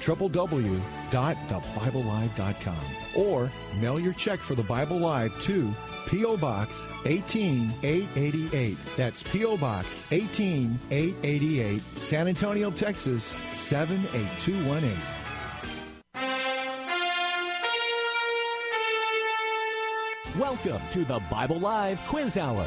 www.thebiblelive.com, or mail your check for the Bible Live to P.O. Box 18888. That's P.O. Box 18888, San Antonio, Texas 78218. Welcome to the Bible Live Quiz Hour.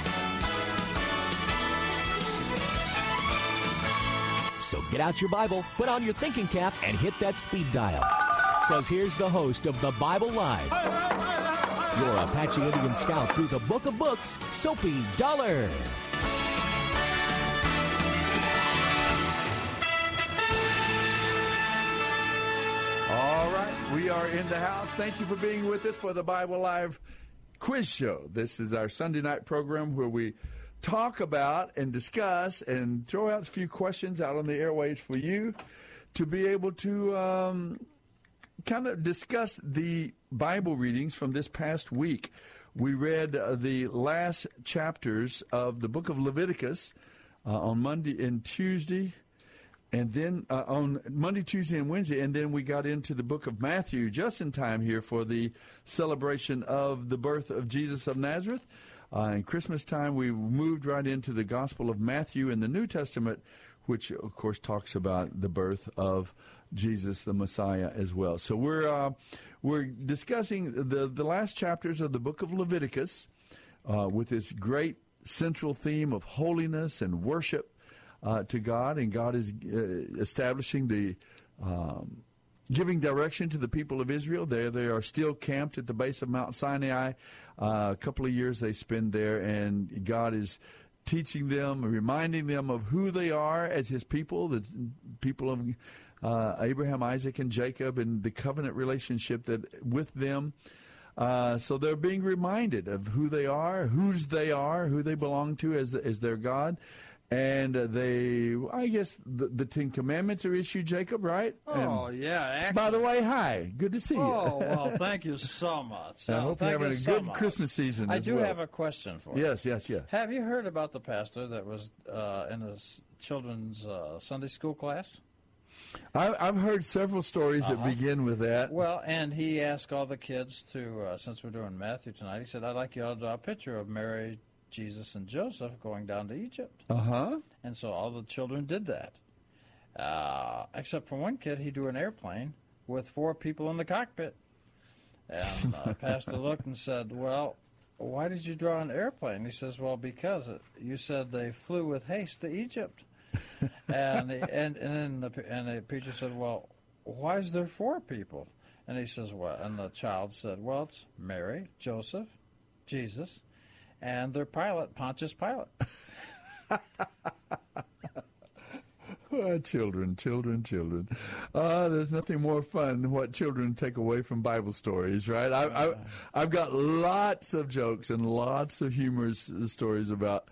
So get out your Bible, put on your thinking cap, and hit that speed dial. Because here's the host of The Bible Live, your Apache Indian scout through the book of books, Soapy Dollar. All right, we are in the house. Thank you for being with us for the Bible Live Quiz Show. This is our Sunday night program where we talk about and discuss and throw out a few questions out on the airwaves for you to be able to kind of discuss the Bible readings from this past week. We read the last chapters of the book of Leviticus on Monday and Tuesday, and then on Monday, Tuesday, and Wednesday, and then we got into the book of Matthew just in time here for the celebration of the birth of Jesus of Nazareth. In Christmas time, we moved right into the Gospel of Matthew in the New Testament, which, of course, talks about the birth of Jesus, the Messiah, as well. So we're discussing the last chapters of the book of Leviticus with this great central theme of holiness and worship to God. And God is establishing the giving direction to the people of Israel. There they are still camped at the base of Mount Sinai. A couple of years they spend there, and God is teaching them, reminding them of who they are as his people, the people of Abraham, Isaac, and Jacob, and the covenant relationship that with them. So they're being reminded of who they are, whose they are, who they belong to as their God. And they, I guess, the Ten Commandments are issued, Jacob, right? Oh, and yeah. Actually, by the way, hi. Good to see you. Oh, well, thank you so much. I hope you're having a good Christmas season as well. I do have a question for you. Yes. Have you heard about the pastor that was in his children's Sunday school class? I've heard several stories that begin with that. Well, and he asked all the kids to, since we're doing Matthew tonight, he said, I'd like you all to draw a picture of Mary, Jesus, and Joseph going down to Egypt. And so all the children did that. Except for one kid, he drew an airplane with four people in the cockpit. And Pastor looked and said, well, why did you draw an airplane? He says, well, because you said they flew with haste to Egypt. and the preacher said, well, why is there four people? And he says, well, and the child said, well, it's Mary, Joseph, Jesus, and their pilot, Pontius Pilate. Children. There's nothing more fun than what children take away from Bible stories, right? I've got lots of jokes and lots of humorous stories about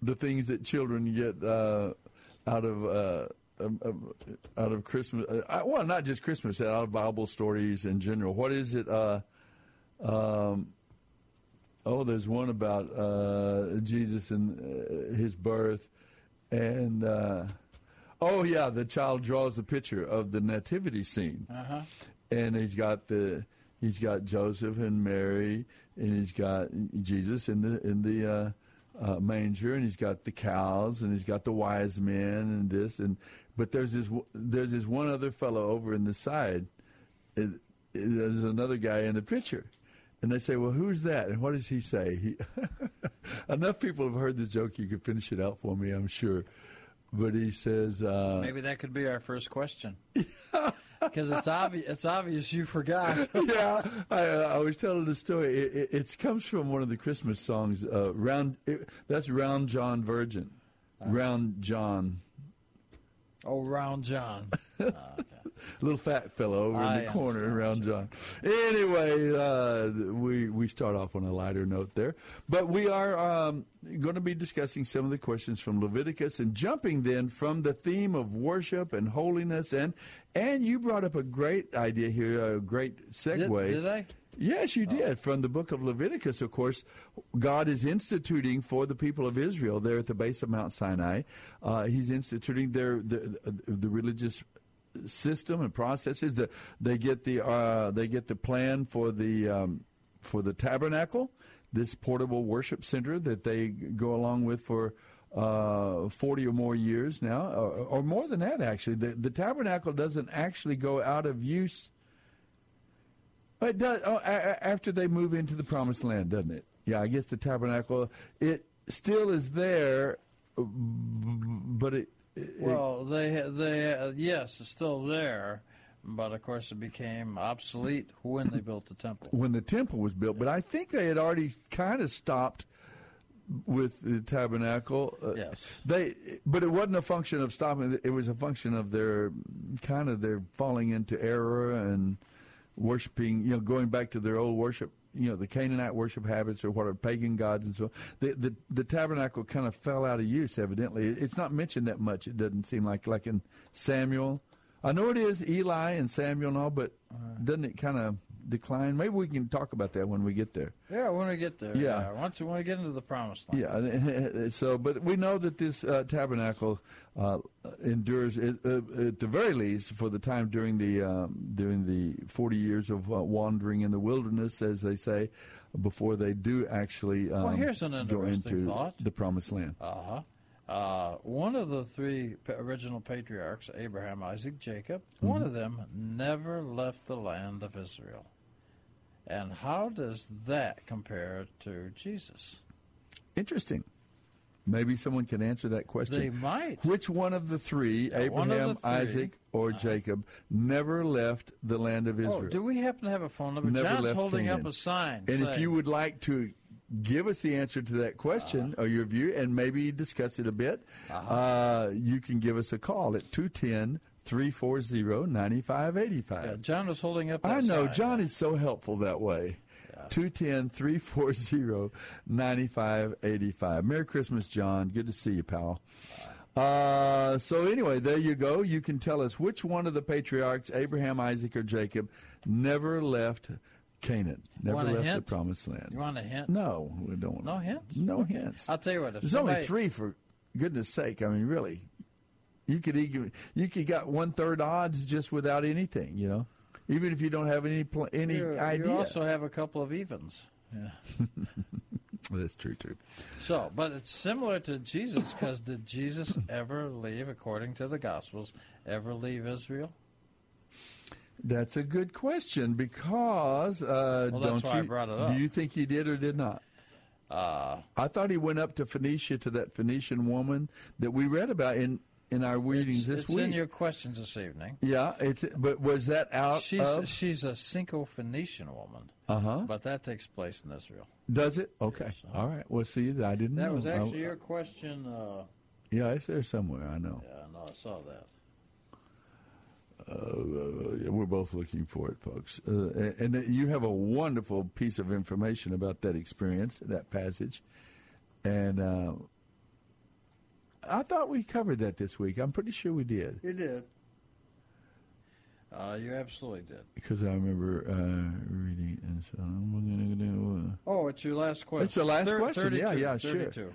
the things that children get out of Christmas. Well, not just Christmas, out of Bible stories in general. What is it? There's one about Jesus and his birth. And, the child draws a picture of the nativity scene. Uh-huh. And he's got Joseph and Mary, and he's got Jesus in the manger, and he's got the cows, and he's got the wise men, and this. But there's this one other fellow over in the side. There's another guy in the picture. And they say, well, who's that? And what does he say? Enough people have heard this joke, you could finish it out for me, I'm sure. But he says... maybe that could be our first question. Because it's obvious you forgot. Yeah, I was telling the story. It comes from one of the Christmas songs. That's Round John Virgin. Round John. Oh, Round John. Little fat fellow over in the corner around John. Anyway, we start off on a lighter note there. But we are going to be discussing some of the questions from Leviticus and jumping then from the theme of worship and holiness. And you brought up a great idea here, a great segue. Did I? Yes, you did. From the book of Leviticus, of course, God is instituting for the people of Israel there at the base of Mount Sinai. He's instituting the religious system and processes. They get the plan for the tabernacle, this portable worship center that they go along with for 40 or more years now, or more than that actually. The tabernacle doesn't actually go out of use. It does after they move into the promised land, doesn't it? Yeah, I guess the tabernacle, it still is there, but it. Well, yes, it's still there, but of course it became obsolete when they built the temple. When the temple was built, but I think they had already kind of stopped with the tabernacle. Yes. But it wasn't a function of stopping. It was a function of their falling into error and worshiping, going back to their old worship, the Canaanite worship habits or what are pagan gods and so on. The tabernacle kind of fell out of use, evidently. It's not mentioned that much, it doesn't seem like in Samuel. I know it is Eli and Samuel and all, but doesn't it kind of decline? Maybe we can talk about that when we get there. Yeah, when we get there. Yeah. Once we get into the promised land. Yeah. So, but we know that this tabernacle endures, at the very least, for the time during the 40 years of wandering in the wilderness, as they say, before they do actually go into the promised land. Uh-huh. One of the three original patriarchs, Abraham, Isaac, Jacob, mm-hmm. one of them never left the land of Israel. And how does that compare to Jesus? Interesting. Maybe someone can answer that question. They might. Which one of the three, Abraham, Isaac, or Jacob, never left the land of Israel? Oh, do we happen to have a phone number? Never John's left holding Canaan. Up a sign. And saying, if you would like to give us the answer to that question or your view and maybe discuss it a bit, you can give us a call at 210-340-9585. Yeah, John was holding up that I know. Sign. John is so helpful that way. Yeah. 210-340-9585. Merry Christmas, John. Good to see you, pal. So anyway, there you go. You can tell us which one of the patriarchs, Abraham, Isaac, or Jacob, never left Canaan, never left the promised land. You want a hint? No, we don't want. No hints? No hints. I'll tell you what. There's only three, for goodness sake. I mean, really, you could got 1/3 odds just without anything, even if you don't have any idea. You also have a couple of evens. Yeah. That's true, too. So, but it's similar to Jesus, because did Jesus ever leave, according to the Gospels, ever leave Israel? That's a good question, because that's why I brought it up. Do you think he did or did not? I thought he went up to Phoenicia, to that Phoenician woman that we read about in our readings this week. It's in your questions this evening. Yeah, but was that out of? She's a Syrophoenician woman. Uh-huh. But that takes place in Israel. Does it? Okay. Yes, all right. Well, see, I didn't know. That was actually your question Yeah, it's there somewhere, I know. Yeah, I know, I saw that. We're both looking for it, folks. And you have a wonderful piece of information about that experience, that passage. And I thought we covered that this week. I'm pretty sure we did. You did. You absolutely did. Because I remember reading and so I'm going to do. Oh, it's your last question. It's the last question. 32, yeah, 32. Sure.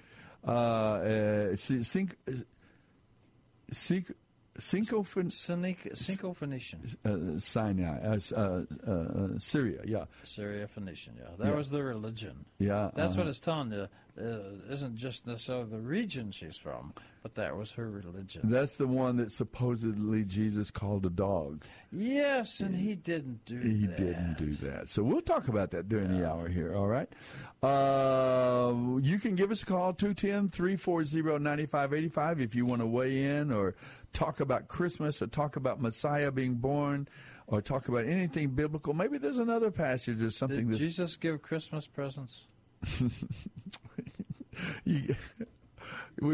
Syria, yeah. Syria Phoenician, yeah. That was the religion. Yeah. That's what it's telling you. Isn't just necessarily the region she's from, but that was her religion. That's the one that supposedly Jesus called a dog. Yes, and he didn't do that. He didn't do that. So we'll talk about that during the hour here, all right? You can give us a call, 210-340-9585, if you want to weigh in or talk about Christmas or talk about Messiah being born or talk about anything biblical. Maybe there's another passage or something. Did Jesus give Christmas presents? We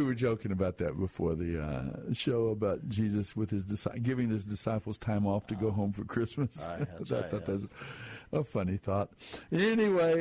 were joking about that before the show about Jesus with his giving his disciples time off to go home for Christmas. Right, that's I thought that was a funny thought. Anyway,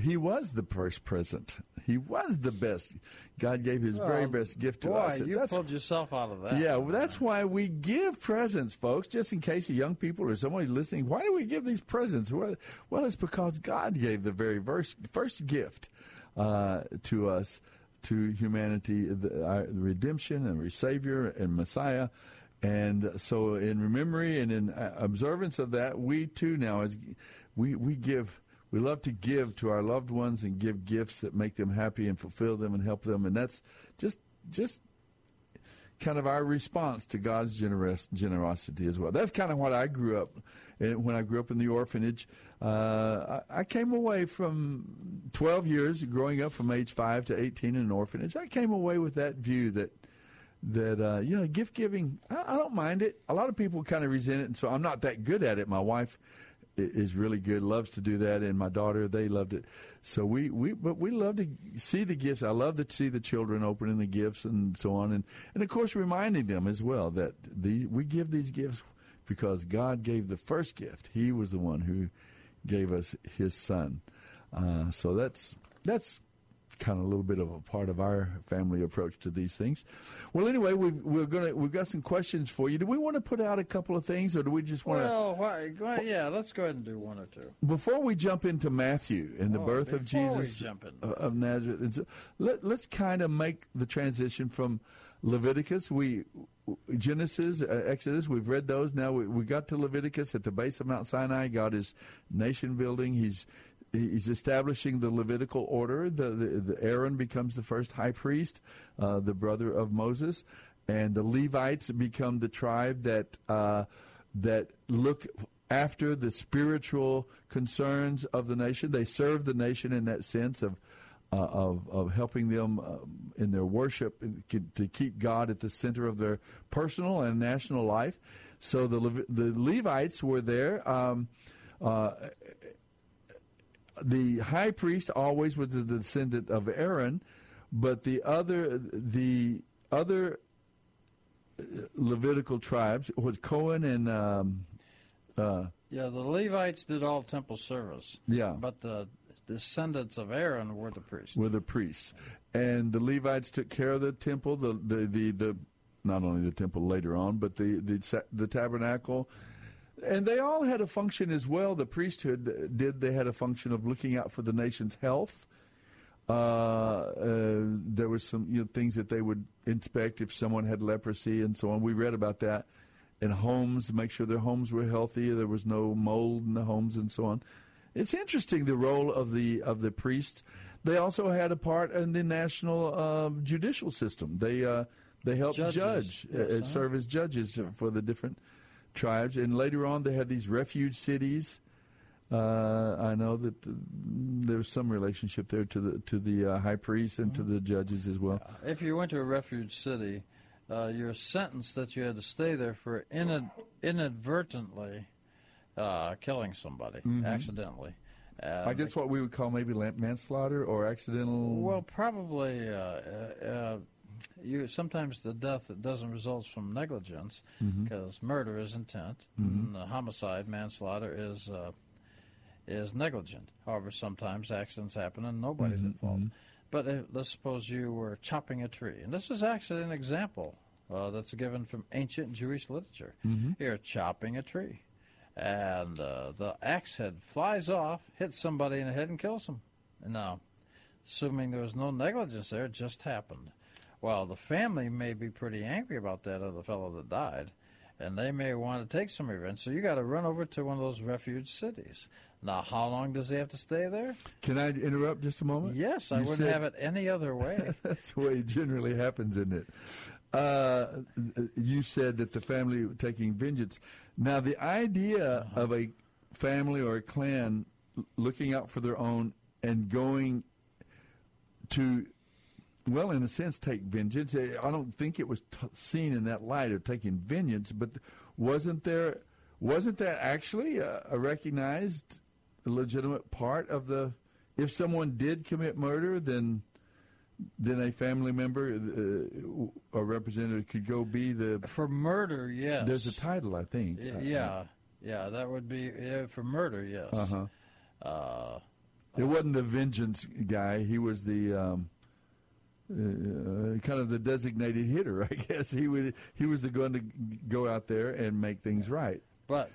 he was the first present. He was the best. God gave his very best gift to us. You pulled yourself out of that. Yeah, well, that's why we give presents, folks, just in case young people or somebody's listening. Why do we give these presents? Well, it's because God gave the very first gift to us, to humanity, the redemption and Savior and Messiah. And so in memory and in observance of that, we too now, we love to give to our loved ones and give gifts that make them happy and fulfill them and help them. And that's just kind of our response to God's generosity as well. That's kind of what I grew up. And when I grew up in the orphanage, I came away from 12 years, growing up from age 5 to 18 in an orphanage. I came away with that view that gift giving, I don't mind it. A lot of people kind of resent it, and so I'm not that good at it. My wife is really good, loves to do that, and my daughter, they loved it. So we love to see the gifts. I love to see the children opening the gifts and so on, and of course reminding them as well that we give these gifts because God gave the first gift. He was the one who gave us his son. So that's kind of a little bit of a part of our family approach to these things. Well, anyway, we've got some questions for you. Do we want to put out a couple of things, or do we just want to? Well, yeah, let's go ahead and do one or two before we jump into Matthew and the birth of Jesus of Nazareth. And so let's kind of make the transition from Leviticus, Genesis, Exodus. We've read those. Now we got to Leviticus at the base of Mount Sinai. God is nation building. He's establishing the Levitical order. The Aaron becomes the first high priest, the brother of Moses, and the Levites become the tribe that look after the spiritual concerns of the nation. They serve the nation in that sense of helping them in their worship and to keep God at the center of their personal and national life. So the Levites were there. The high priest always was the descendant of Aaron, but the other Levitical tribes was Cohen and the Levites did all temple service. Yeah, but the descendants of Aaron were the priests. And the Levites took care of the temple. The not only the temple later on, but the tabernacle. And they all had a function as well. The priesthood did. They had a function of looking out for the nation's health. There were some things that they would inspect if someone had leprosy and so on. We read about that. And homes, make sure their homes were healthy. There was no mold in the homes and so on. It's interesting the role of the priests. They also had a part in the national judicial system. They helped serve as judges for the different tribes, and later on they had these refuge cities. I know that there's some relationship there to the high priest and to the judges as well. If you went to a refuge city, you're sentenced that you had to stay there for inadvertently killing somebody accidentally, I guess what we would call maybe manslaughter or accidental. Well, probably sometimes the death that doesn't result from negligence, because murder is intent, and homicide, manslaughter is negligent. However, sometimes accidents happen and nobody's at fault. But let's suppose you were chopping a tree, and this is actually an example that's given from ancient Jewish literature. You're chopping a tree, and the axe head flies off, hits somebody in the head, and kills them. Now, assuming there was no negligence there, it just happened. Well, the family may be pretty angry about that, or the fellow that died, and they may want to take some revenge. So you got to run over to one of those refuge cities. Now, how long does he have to stay there? Can I interrupt just a moment? Yes, I wouldn't have it any other way. That's the way it generally happens, isn't it? You said that the family were taking vengeance. Now, the idea of a family or a clan looking out for their own and going to, well, in a sense, take vengeance. I don't think it was seen in that light of taking vengeance, but wasn't that actually a recognized, legitimate part of the? If someone did commit murder, then a family member or representative could go be the for murder. Yes, there's a title, I think. Yeah, that would be for murder. Yes. It wasn't the vengeance guy. He was the. Kind of the designated hitter, I guess. He was the one to go out there and make things right. But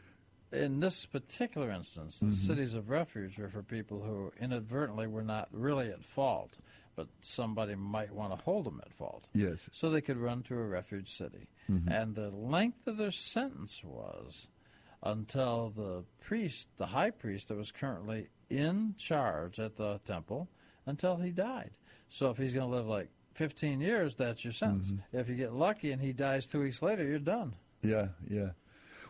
in this particular instance, the cities of refuge were for people who inadvertently were not really at fault, but somebody might want to hold them at fault. Yes. So they could run to a refuge city. And the length of their sentence was until the high priest that was currently in charge at the temple, until he died. So if he's going to live like 15 years, that's your sentence. If you get lucky and he dies 2 weeks later, you're done. Yeah.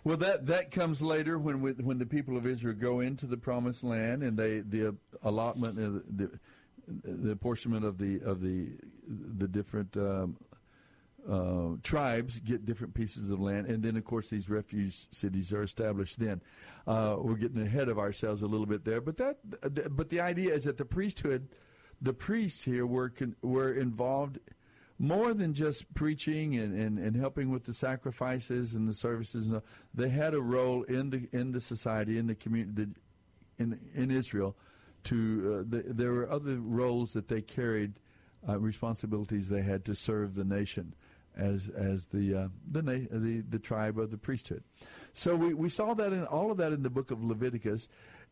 Well, that comes later when the people of Israel go into the promised land and the allotment, the apportionment of the different tribes get different pieces of land, and then of course these refuge cities are established. Then we're getting ahead of ourselves a little bit there, but the idea is that the priests here were involved more than just preaching and helping with the sacrifices and the services. They had a role in the society, in the community, in Israel. There were other roles that they carried. Responsibilities they had to serve the nation as the tribe of the priesthood. So we saw that in all of that in the book of Leviticus,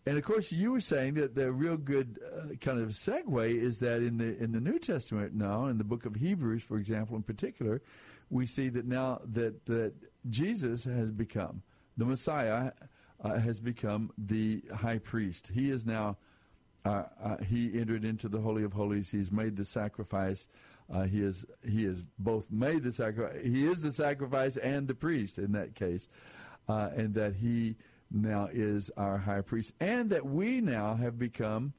and of course you were saying that the real good kind of segue is that in the New Testament now, in the book of Hebrews, for example, in particular, we see that now that Jesus has become the Messiah, has become the high priest. He is now. He entered into the Holy of Holies. He's made the sacrifice. He is both made the sacrifice. He is the sacrifice and the priest in that case, and that he now is our high priest, and that we now have become.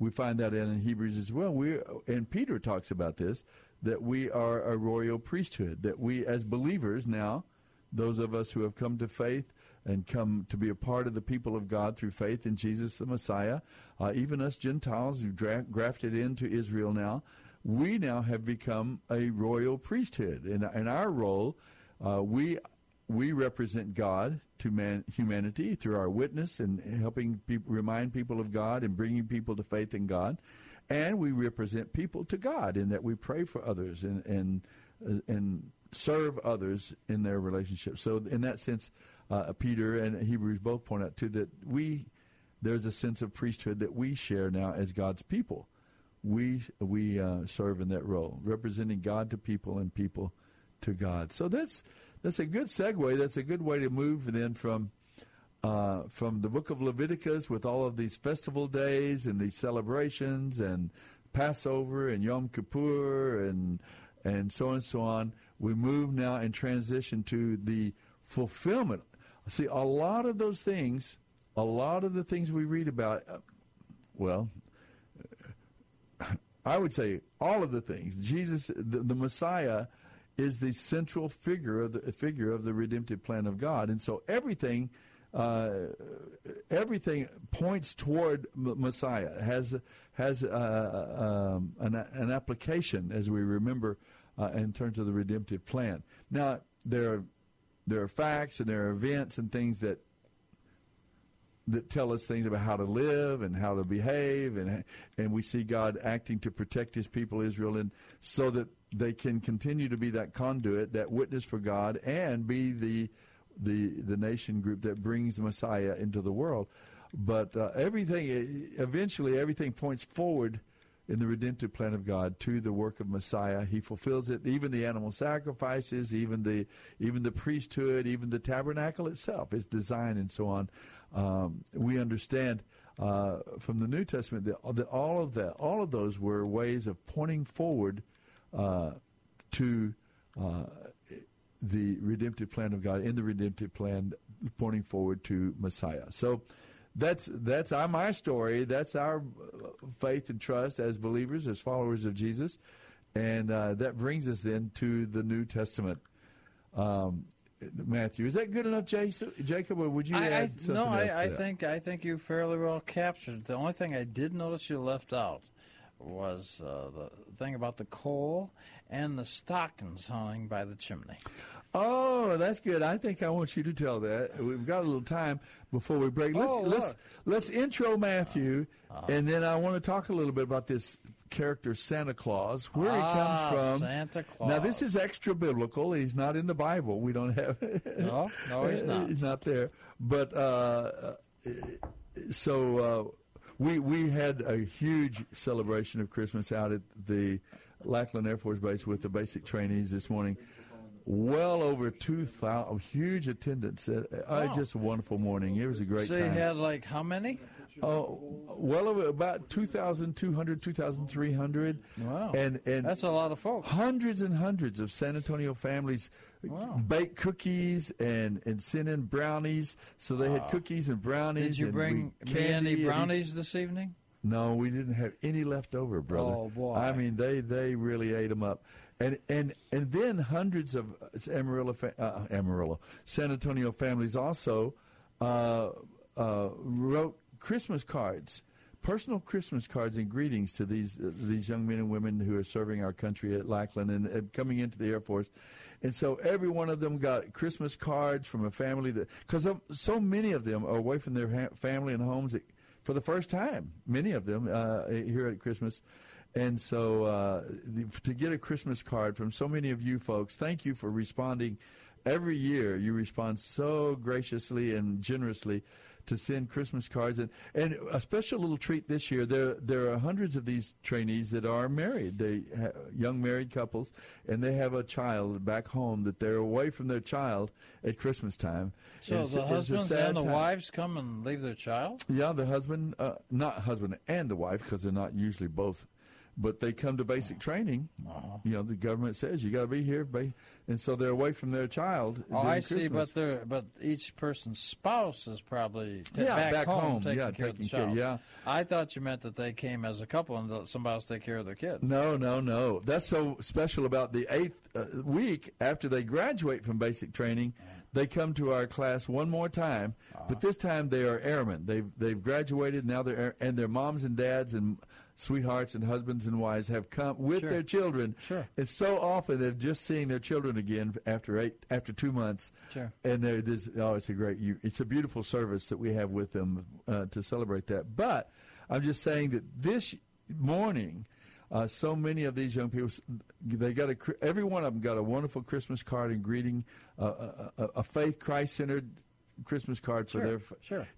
We find that in Hebrews as well. And Peter talks about this, that we are a royal priesthood. That we, as believers now, those of us who have come to faith. And come to be a part of the people of God through faith in Jesus the Messiah. Even us Gentiles who grafted into Israel now, we now have become a royal priesthood. In our role, we represent God to humanity through our witness and helping people, remind people of God and bringing people to faith in God. And we represent people to God in that we pray for others and serve others in their relationship. So in that sense, Peter and Hebrews both point out, too, that there's a sense of priesthood that we share now as God's people. We serve in that role, representing God to people and people to God. So that's a good segue. That's a good way to move then from the book of Leviticus with all of these festival days and these celebrations and Passover and Yom Kippur and so on. We move now and transition to the fulfillment. See, a lot of the things we read about, well, I would say all of the things. Jesus, the Messiah, is the central figure of the redemptive plan of God, and so everything everything points toward Messiah, has an application, as we remember, in terms of the redemptive plan. Now, there are facts and there are events and things that tell us things about how to live and how to behave, and we see God acting to protect his people Israel, and so that they can continue to be that conduit, that witness for God, and be the nation group that brings the Messiah into the world. But eventually everything points forward in the redemptive plan of God to the work of Messiah. He fulfills it, even the animal sacrifices, even the priesthood, even the tabernacle itself, its design and so on. We understand from the New Testament that all of those were ways of pointing forward to the redemptive plan of God, in the redemptive plan pointing forward to Messiah. So that's my story. That's our faith and trust as believers, as followers of Jesus. And that brings us then to the New Testament. Matthew, is that good enough, Jacob? Or would you add something else to that? I think you fairly well captured it. The only thing I did notice you left out was the thing about the coal and the stockings hung by the chimney. Oh, that's good. I think I want you to tell that. We've got a little time before we break. Let's intro Matthew, and then I want to talk a little bit about this character Santa Claus, where he comes from. Santa Claus. Now, this is extra biblical. He's not in the Bible. We don't have it. No, he's not. He's not there. But We had a huge celebration of Christmas out at the Lackland Air Force Base with the basic trainees this morning. Well over 2,000, huge attendance. Just a wonderful morning. It was a great time. So you had like how many? Well over about 2,200, 2,300. Wow. And that's a lot of folks. Hundreds and hundreds of San Antonio families baked cookies and sent in brownies. So they had cookies and brownies. Did you bring any brownies this evening? No, we didn't have any left over, brother. Oh, boy. I mean, they really ate them up. And then hundreds of San Antonio families also wrote Christmas cards, personal Christmas cards and greetings to these young men and women who are serving our country at Lackland and coming into the Air Force. And so every one of them got Christmas cards from a family, because so many of them are away from their family and homes for the first time, many of them here at Christmas. And so to get a Christmas card from so many of you folks, thank you for responding. Every year you respond so graciously and generously to send Christmas cards, and a special little treat this year. There are hundreds of these trainees that are married, young married couples, and they have a child back home that they're away from their child at Christmas time. So the husbands and the wives come and leave their child? Yeah, the husband, not husband and the wife, because they're not usually both, but they come to basic training. Uh-huh. You know, the government says you got to be here, and so they're away from their child. Oh, I see. Christmas. But each person's spouse is probably back home taking care of the child. Yeah. I thought you meant that they came as a couple and somebody else take care of their kid. No. That's so special about the eighth week after they graduate from basic training. They come to our class one more time, but this time they are airmen. They've graduated now. Their moms and dads and sweethearts and husbands and wives have come with their children. Sure. And so often they're just seeing their children again after 2 months. Sure. And it's a beautiful service that we have with them to celebrate that. But I'm just saying that this morning, so many of these young people, every one of them got a wonderful Christmas card and greeting, a faith Christ-centered Christmas card for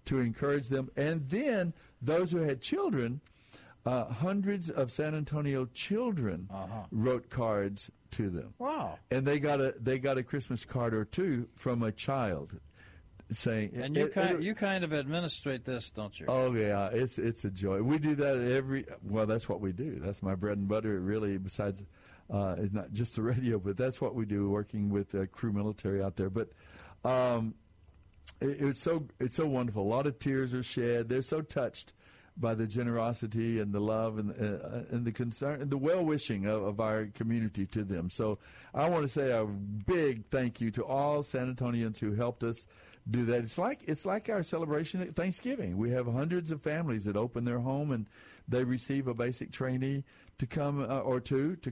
to encourage them. And then those who had children. Hundreds of San Antonio children wrote cards to them. Wow! And they got a Christmas card or two from a child, saying. And you kind of administrate this, don't you? Oh yeah, it's a joy. We do that that's what we do. That's my bread and butter. Really, besides, it's not just the radio, but that's what we do, working with crew military out there. But. It's so wonderful. A lot of tears are shed. They're so touched by the generosity and the love and the concern and the well-wishing of our community to them. So I want to say a big thank you to all San Antonians who helped us do that. It's like our celebration at Thanksgiving. We have hundreds of families that open their home and they receive a basic trainee to come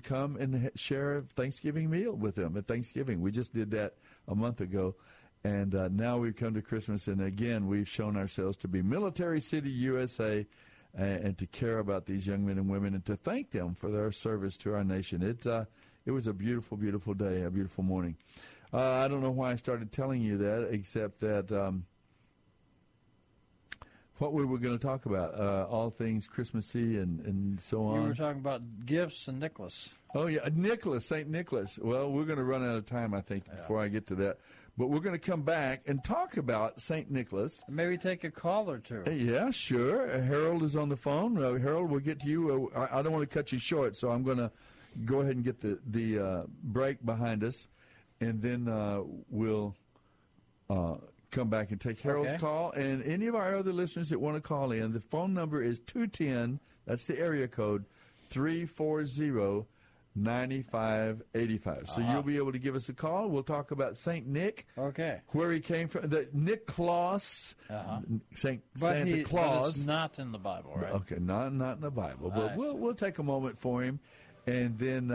come and share a Thanksgiving meal with them at Thanksgiving. We just did that a month ago. And now we've come to Christmas, and again, we've shown ourselves to be Military City USA and to care about these young men and women and to thank them for their service to our nation. It was a beautiful, beautiful day, a beautiful morning. I don't know why I started telling you that, except that what we were going to talk about, all things Christmassy and so on. You were talking about gifts and Nicholas. Oh, yeah, Nicholas, St. Nicholas. Well, we're going to run out of time, I think, before I get to that. But we're going to come back and talk about St. Nicholas. Maybe take a call or two. Yeah, sure. Harold is on the phone. Harold, we'll get to you. I don't want to cut you short, so I'm going to go ahead and get the break behind us, and then we'll come back and take Harold's call. And any of our other listeners that want to call in, the phone number is 210, that's the area code, 340 9585. So you'll be able to give us a call. We'll talk about Saint Nick. Okay. Where he came from. The Nick Claus. Santa Claus. But it's not in the Bible, right? Okay, not in the Bible. But we'll take a moment for him, and then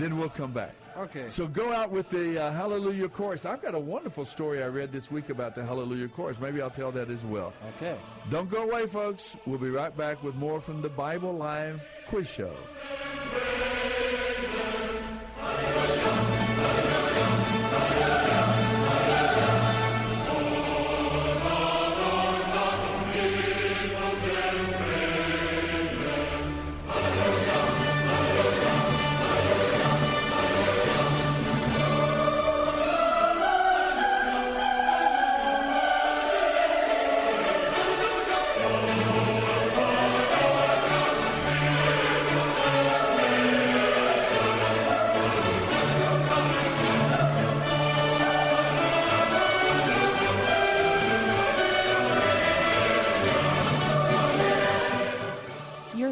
we'll come back. Okay. So go out with the Hallelujah Chorus. I've got a wonderful story I read this week about the Hallelujah Chorus. Maybe I'll tell that as well. Okay. Don't go away, folks. We'll be right back with more from the Bible Live Quiz Show.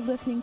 Listening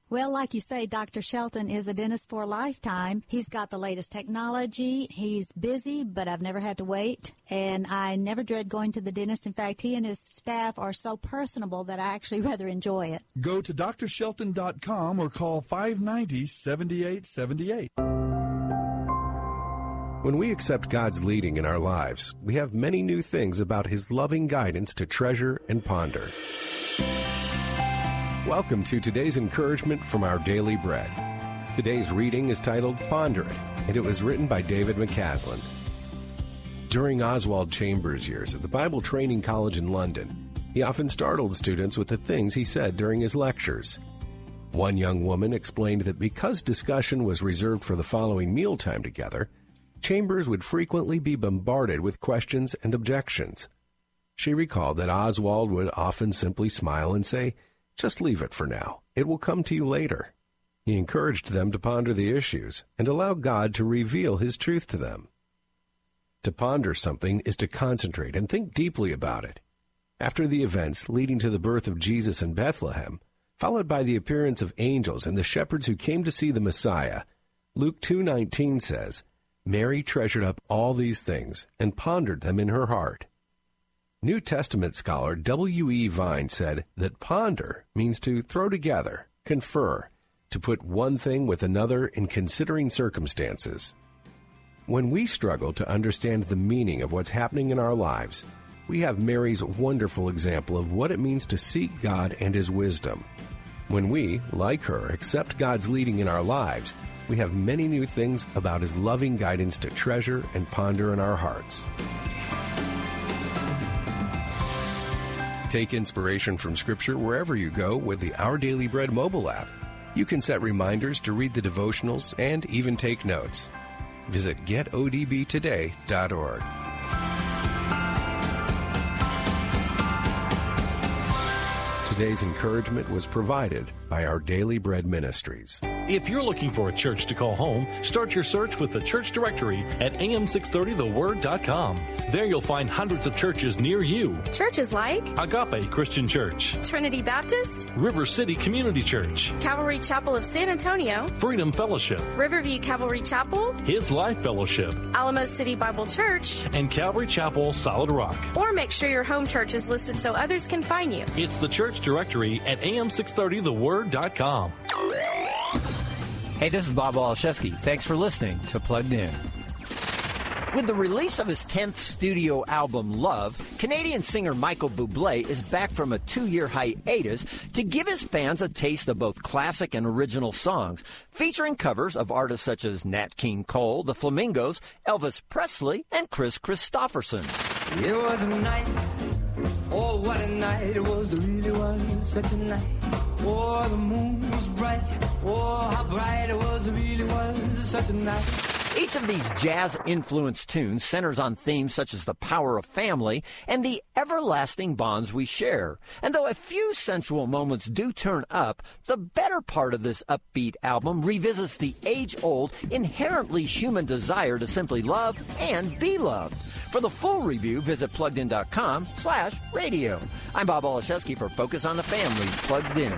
Well, like you say, Dr. Shelton is a dentist for a lifetime. He's got the latest technology. He's busy, but I've never had to wait, and I never dread going to the dentist. In fact, he and his staff are so personable that I actually rather enjoy it. Go to DrShelton.com or call 590-7878. When we accept God's leading in our lives, we have many new things about His loving guidance to treasure and ponder. Welcome to today's encouragement from Our Daily Bread. Today's reading is titled Ponder It, and it was written by David McCaslin. During Oswald Chambers' years at the Bible Training College in London, he often startled students with the things he said during his lectures. One young woman explained that because discussion was reserved for the following mealtime together, Chambers would frequently be bombarded with questions and objections. She recalled that Oswald would often simply smile and say, "Just leave it for now. It will come to you later." He encouraged them to ponder the issues and allow God to reveal His truth to them. To ponder something is to concentrate and think deeply about it. After the events leading to the birth of Jesus in Bethlehem, followed by the appearance of angels and the shepherds who came to see the Messiah, Luke 2:19 says, "Mary treasured up all these things and pondered them in her heart." New Testament scholar W.E. Vine said that ponder means to throw together, confer, to put one thing with another in considering circumstances. When we struggle to understand the meaning of what's happening in our lives, we have Mary's wonderful example of what it means to seek God and His wisdom. When we, like her, accept God's leading in our lives, we have many new things about His loving guidance to treasure and ponder in our hearts. Take inspiration from Scripture wherever you go with the Our Daily Bread mobile app. You can set reminders to read the devotionals and even take notes. Visit getodbtoday.org. Today's encouragement was provided by Our Daily Bread Ministries. If you're looking for a church to call home, start your search with the church directory at am630theword.com. There you'll find hundreds of churches near you. Churches like Agape Christian Church, Trinity Baptist, River City Community Church, Calvary Chapel of San Antonio, Freedom Fellowship, Riverview Calvary Chapel, His Life Fellowship, Alamo City Bible Church, and Calvary Chapel Solid Rock. Or make sure your home church is listed so others can find you. It's the church directory at am630theword.com. Hey, this is Bob Olszewski. Thanks for listening to Plugged In. With the release of his 10th studio album, Love, Canadian singer Michael Bublé is back from a 2-year hiatus to give his fans a taste of both classic and original songs, featuring covers of artists such as Nat King Cole, The Flamingos, Elvis Presley, and Chris Christofferson. It was a night, oh, what a night. It was, really was such a night. Oh, the moon was bright. Oh, how bright it was, really was such a night. Each of these jazz-influenced tunes centers on themes such as the power of family and the everlasting bonds we share. And though a few sensual moments do turn up, the better part of this upbeat album revisits the age-old, inherently human desire to simply love and be loved. For the full review, visit PluggedIn.com/radio. I'm Bob Olszewski for Focus on the Family, Plugged In.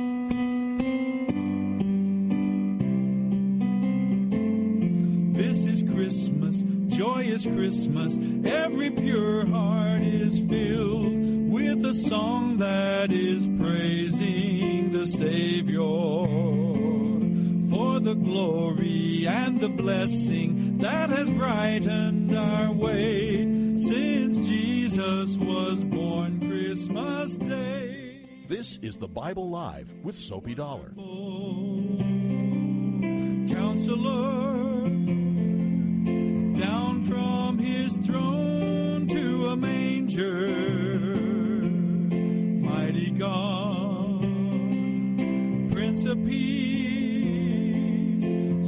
Joyous Christmas, every pure heart is filled with a song that is praising the Savior for the glory and the blessing that has brightened our way since Jesus was born Christmas Day. This is the Bible Live with Soapy Dollar. Counselor, down from his throne to a manger, mighty God, Prince of Peace,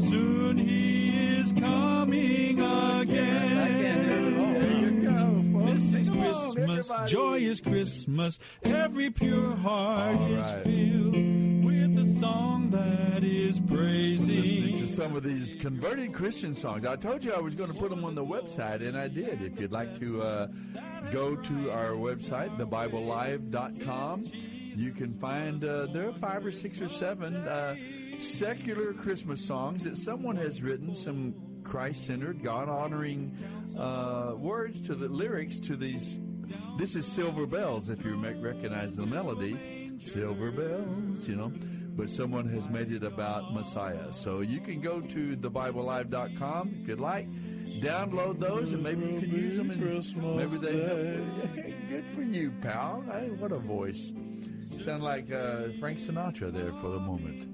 soon he is coming again. There you go, this is Christmas, joyous Christmas, every pure heart is filled with a song that is praising. Listening to some of these converted Christian songs. I told you I was going to put them on the website, and I did. If you'd like to go to our website, thebiblelive.com, you can find there are 5 or 6 or 7 secular Christmas songs that someone has written, some Christ-centered, God-honoring words to the lyrics to these. This is Silver Bells, if you recognize the melody. Silver bells, you know, but someone has made it about Messiah. So you can go to thebiblelive.com if you'd like, download those, and maybe you can use them. And maybe they help. Good for you, pal. Hey, what a voice. Sound like Frank Sinatra there for the moment.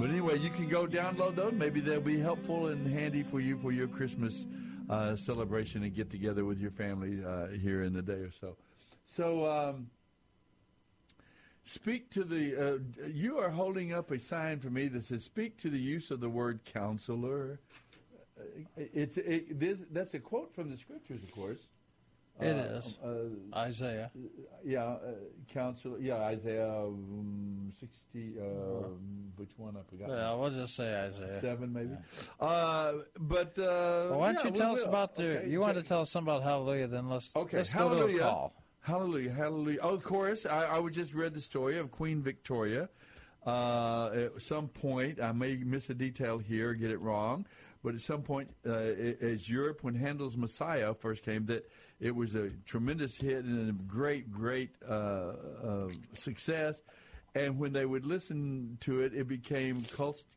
But anyway, you can go download those. Maybe they'll be helpful and handy for you for your Christmas celebration and get together with your family here in a day or so. So, speak to the, you are holding up a sign for me that says, speak to the use of the word counselor. That's a quote from the scriptures, of course. It is. Isaiah. Yeah, counselor. Yeah, Isaiah 60, which one? I forgot. Yeah, we'll just say Isaiah. 7, maybe. Yeah. Well, why don't you tell us about you want to tell us something about Hallelujah, then let's go to a call. Hallelujah, hallelujah. Oh, of course, I just read the story of Queen Victoria. At some point, I may miss a detail here or get it wrong, but at some point, as Europe, when Handel's Messiah first came, that it was a tremendous hit and a great, great success. And when they would listen to it, it became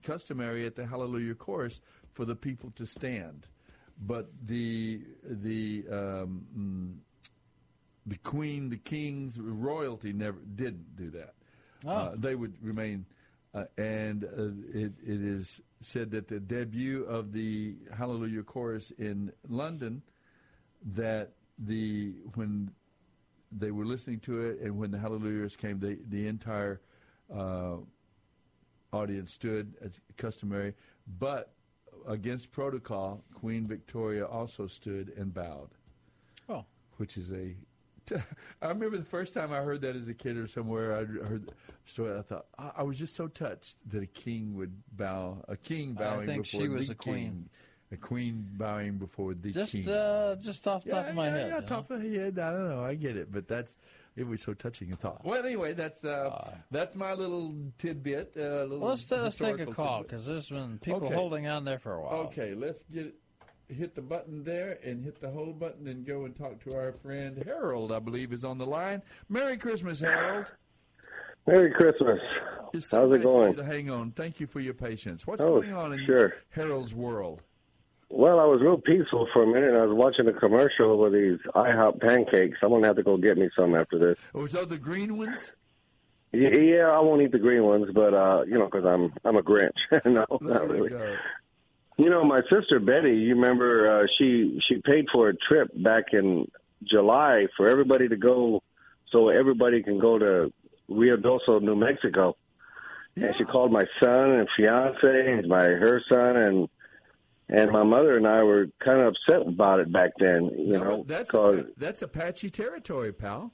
customary at the Hallelujah chorus for the people to stand. But the queen, the kings, royalty never didn't do that. They would remain. And it is said that the debut of the Hallelujah Chorus in London, that when they were listening to it and when the Hallelujahs came, the entire audience stood, as customary. But against protocol, Queen Victoria also stood and bowed. Oh. Which is a... I remember the first time I heard that as a kid or somewhere. I heard the story. I thought, I was just so touched that a king would bow. A king bowing before the king. I think she was a queen. A queen bowing before the king. Just off the top of my head. Yeah, top of the head. I don't know. I get it. But it was so touching and thought. Well, anyway, that's my little tidbit. Let's take a call because there's been people holding on there for a while. Okay, let's get it. Hit the button there and hit the hold button and go and talk to our friend Harold, I believe, is on the line. Merry Christmas, Harold. Merry Christmas. It's so nice going? To hang on. Thank you for your patience. What's going on in Harold's world? Well, I was real peaceful for a minute, and I was watching a commercial with these IHOP pancakes. I'm going to have to go get me some after this. Was those the green ones? Yeah, I won't eat the green ones, but, because I'm a Grinch. No, not really. Go. You know, my sister Betty, you remember, she paid for a trip back in July for everybody to go, so everybody can go to Rio Doso, New Mexico. Yeah. And she called my son and fiancé, and her son, and my mother and I were kind of upset about it back then, you know. That's Apache territory, pal.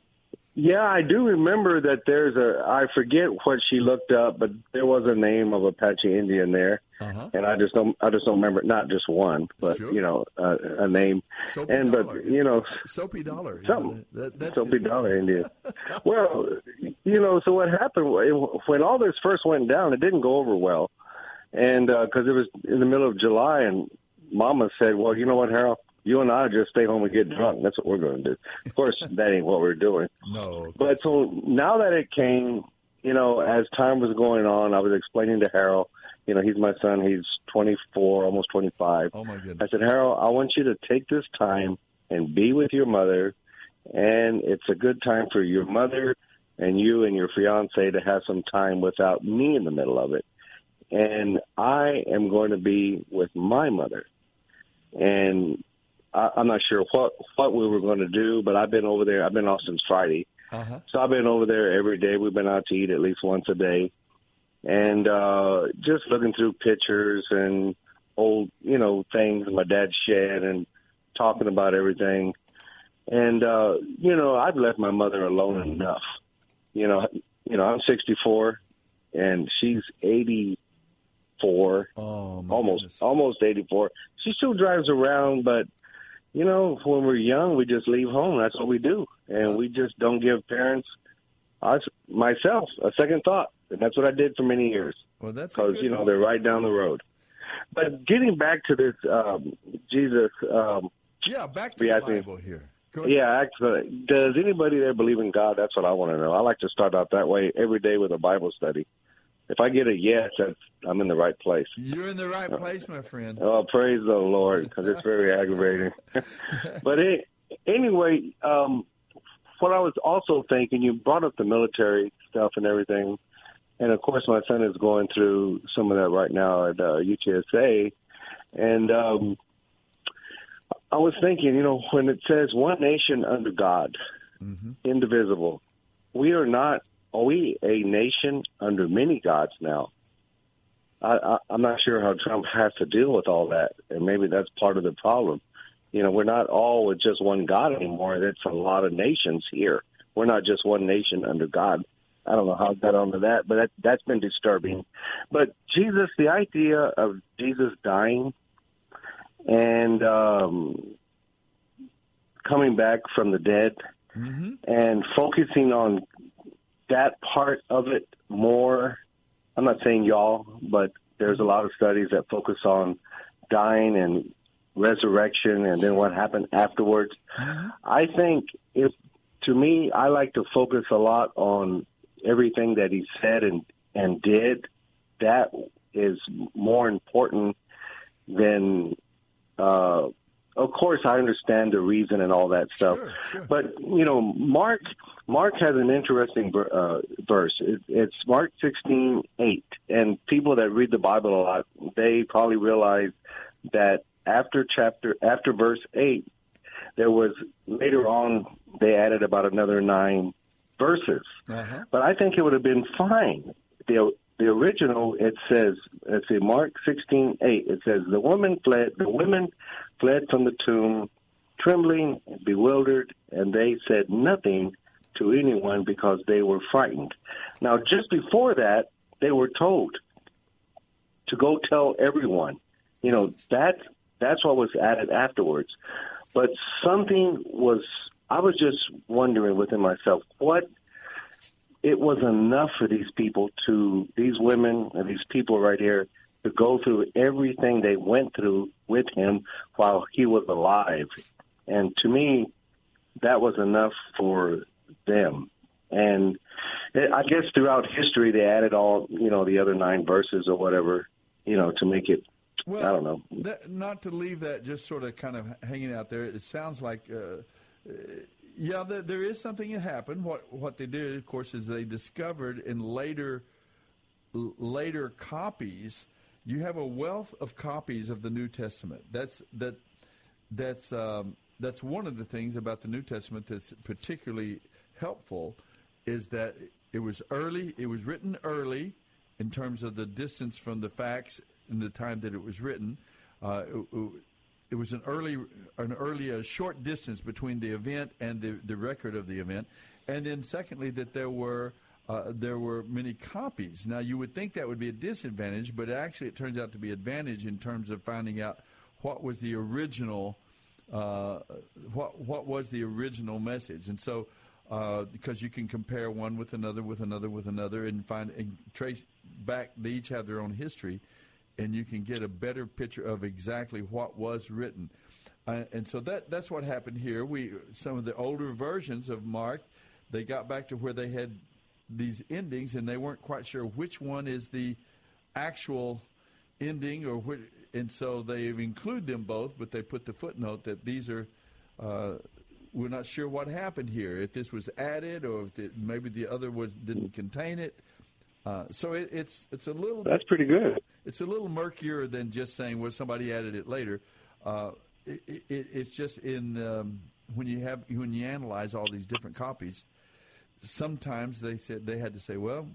Yeah, I do remember that there's I forget what she looked up, but there was a name of Apache Indian there, and I just don't remember not just one, but a name. Soapy Dollar. But Soapy Dollar, something. That's Soapy Dollar Indian. Well, so what happened when all this first went down? It didn't go over well, and because it was in the middle of July, and Mama said, "Well, you know what, Harold? You and I just stay home and get drunk. That's what we're going to do." Of course, that ain't what we're doing. No. But so now that it came, as time was going on, I was explaining to Harold, he's my son. He's 24, almost 25. Oh, my goodness. I said, "Harold, I want you to take this time and be with your mother. And it's a good time for your mother and you and your fiance to have some time without me in the middle of it. And I am going to be with my mother." And I'm not sure what we were going to do, but I've been over there. I've been off since Friday. So I've been over there every day. We've been out to eat at least once a day. And just looking through pictures and old, things in my dad's shed and talking about everything. And, I've left my mother alone enough. I'm 64 and she's 84, almost 84. She still drives around, but when we're young, we just leave home. That's what we do. And we just don't give parents, myself, a second thought. And that's what I did for many years. Well, that's because, they're right down the road. But getting back to this Jesus. Back to the Bible here. Yeah, actually, does anybody there believe in God? That's what I want to know. I like to start out that way every day with a Bible study. If I get a yes, I'm in the right place. You're in the right place, my friend. Oh, praise the Lord, because it's very aggravating. But anyway, what I was also thinking, you brought up the military stuff and everything. And, of course, my son is going through some of that right now at UTSA. And I was thinking, when it says one nation under God, indivisible, are we a nation under many gods now? I'm not sure how Trump has to deal with all that, and maybe that's part of the problem. We're not all with just one God anymore. That's a lot of nations here. We're not just one nation under God. I don't know how I got onto that, but that's been disturbing. But Jesus, the idea of Jesus dying and coming back from the dead and focusing on that part of it more. I'm not saying y'all, but there's a lot of studies that focus on dying and resurrection and then what happened afterwards. I think I like to focus a lot on everything that he said and did. That is more important than Of course, I understand the reason and all that stuff. Sure, sure. But, you know, Mark has an interesting verse. It's Mark 16:8. And people that read the Bible a lot, they probably realize that after verse 8, there was later on they added about another 9 verses. Uh-huh. But I think it would have been fine. The original, it says, let's see, Mark 16:8, it says, the women fled from the tomb, trembling, bewildered, and they said nothing to anyone because they were frightened. Now, just before that, they were told to go tell everyone. You know, that's what was added afterwards. But something was, I was just wondering within myself, what it was enough for these people to, these women and these people right here, to go through everything they went through with him while he was alive. And to me, that was enough for them. And I guess throughout history, they added all, you know, the other 9 verses or whatever, you know, to make it, well, I don't know. Not to leave that just sort of kind of hanging out there, it sounds like... Yeah, there is something that happened. What they did, of course, is they discovered in later copies, you have a wealth of copies of the New Testament. That's one of the things about the New Testament that's particularly helpful, is that it was early. It was written early, in terms of the distance from the facts and the time that it was written. It was an early short distance between the event and the record of the event, and then secondly that there were many copies. Now you would think that would be a disadvantage, but actually it turns out to be an advantage in terms of finding out what was the original, what was the original message, and so because you can compare one with another, and find and trace back. They each have their own history. And you can get a better picture of exactly what was written, and so that's what happened here. Some of the older versions of Mark, they got back to where they had these endings, and they weren't quite sure which one is the actual ending, or which, and so they include them both, but they put the footnote that these are. We're not sure what happened here. If this was added, or if maybe the other was didn't contain it. So it's a little. That's pretty good. It's a little murkier than just saying, well, somebody added it later. It's just in when you analyze all these different copies, sometimes they said they had to say, well,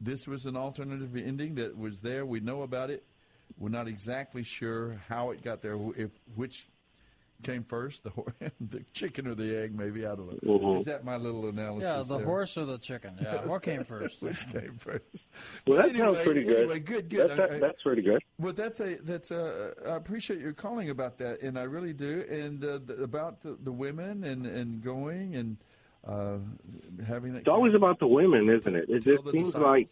this was an alternative ending that was there. We know about it. We're not exactly sure how it got there. Which came first, the chicken or the egg? Maybe, I don't know. Mm-hmm. Is that my little analysis? Yeah, the horse or the chicken? Yeah, what came first? Which came first? Well, that sounds pretty good. Anyway, good. That's pretty good. Well, that's I appreciate your calling about that, and I really do. And about the women and going and having that. It's always about the women, isn't it? It just seems like.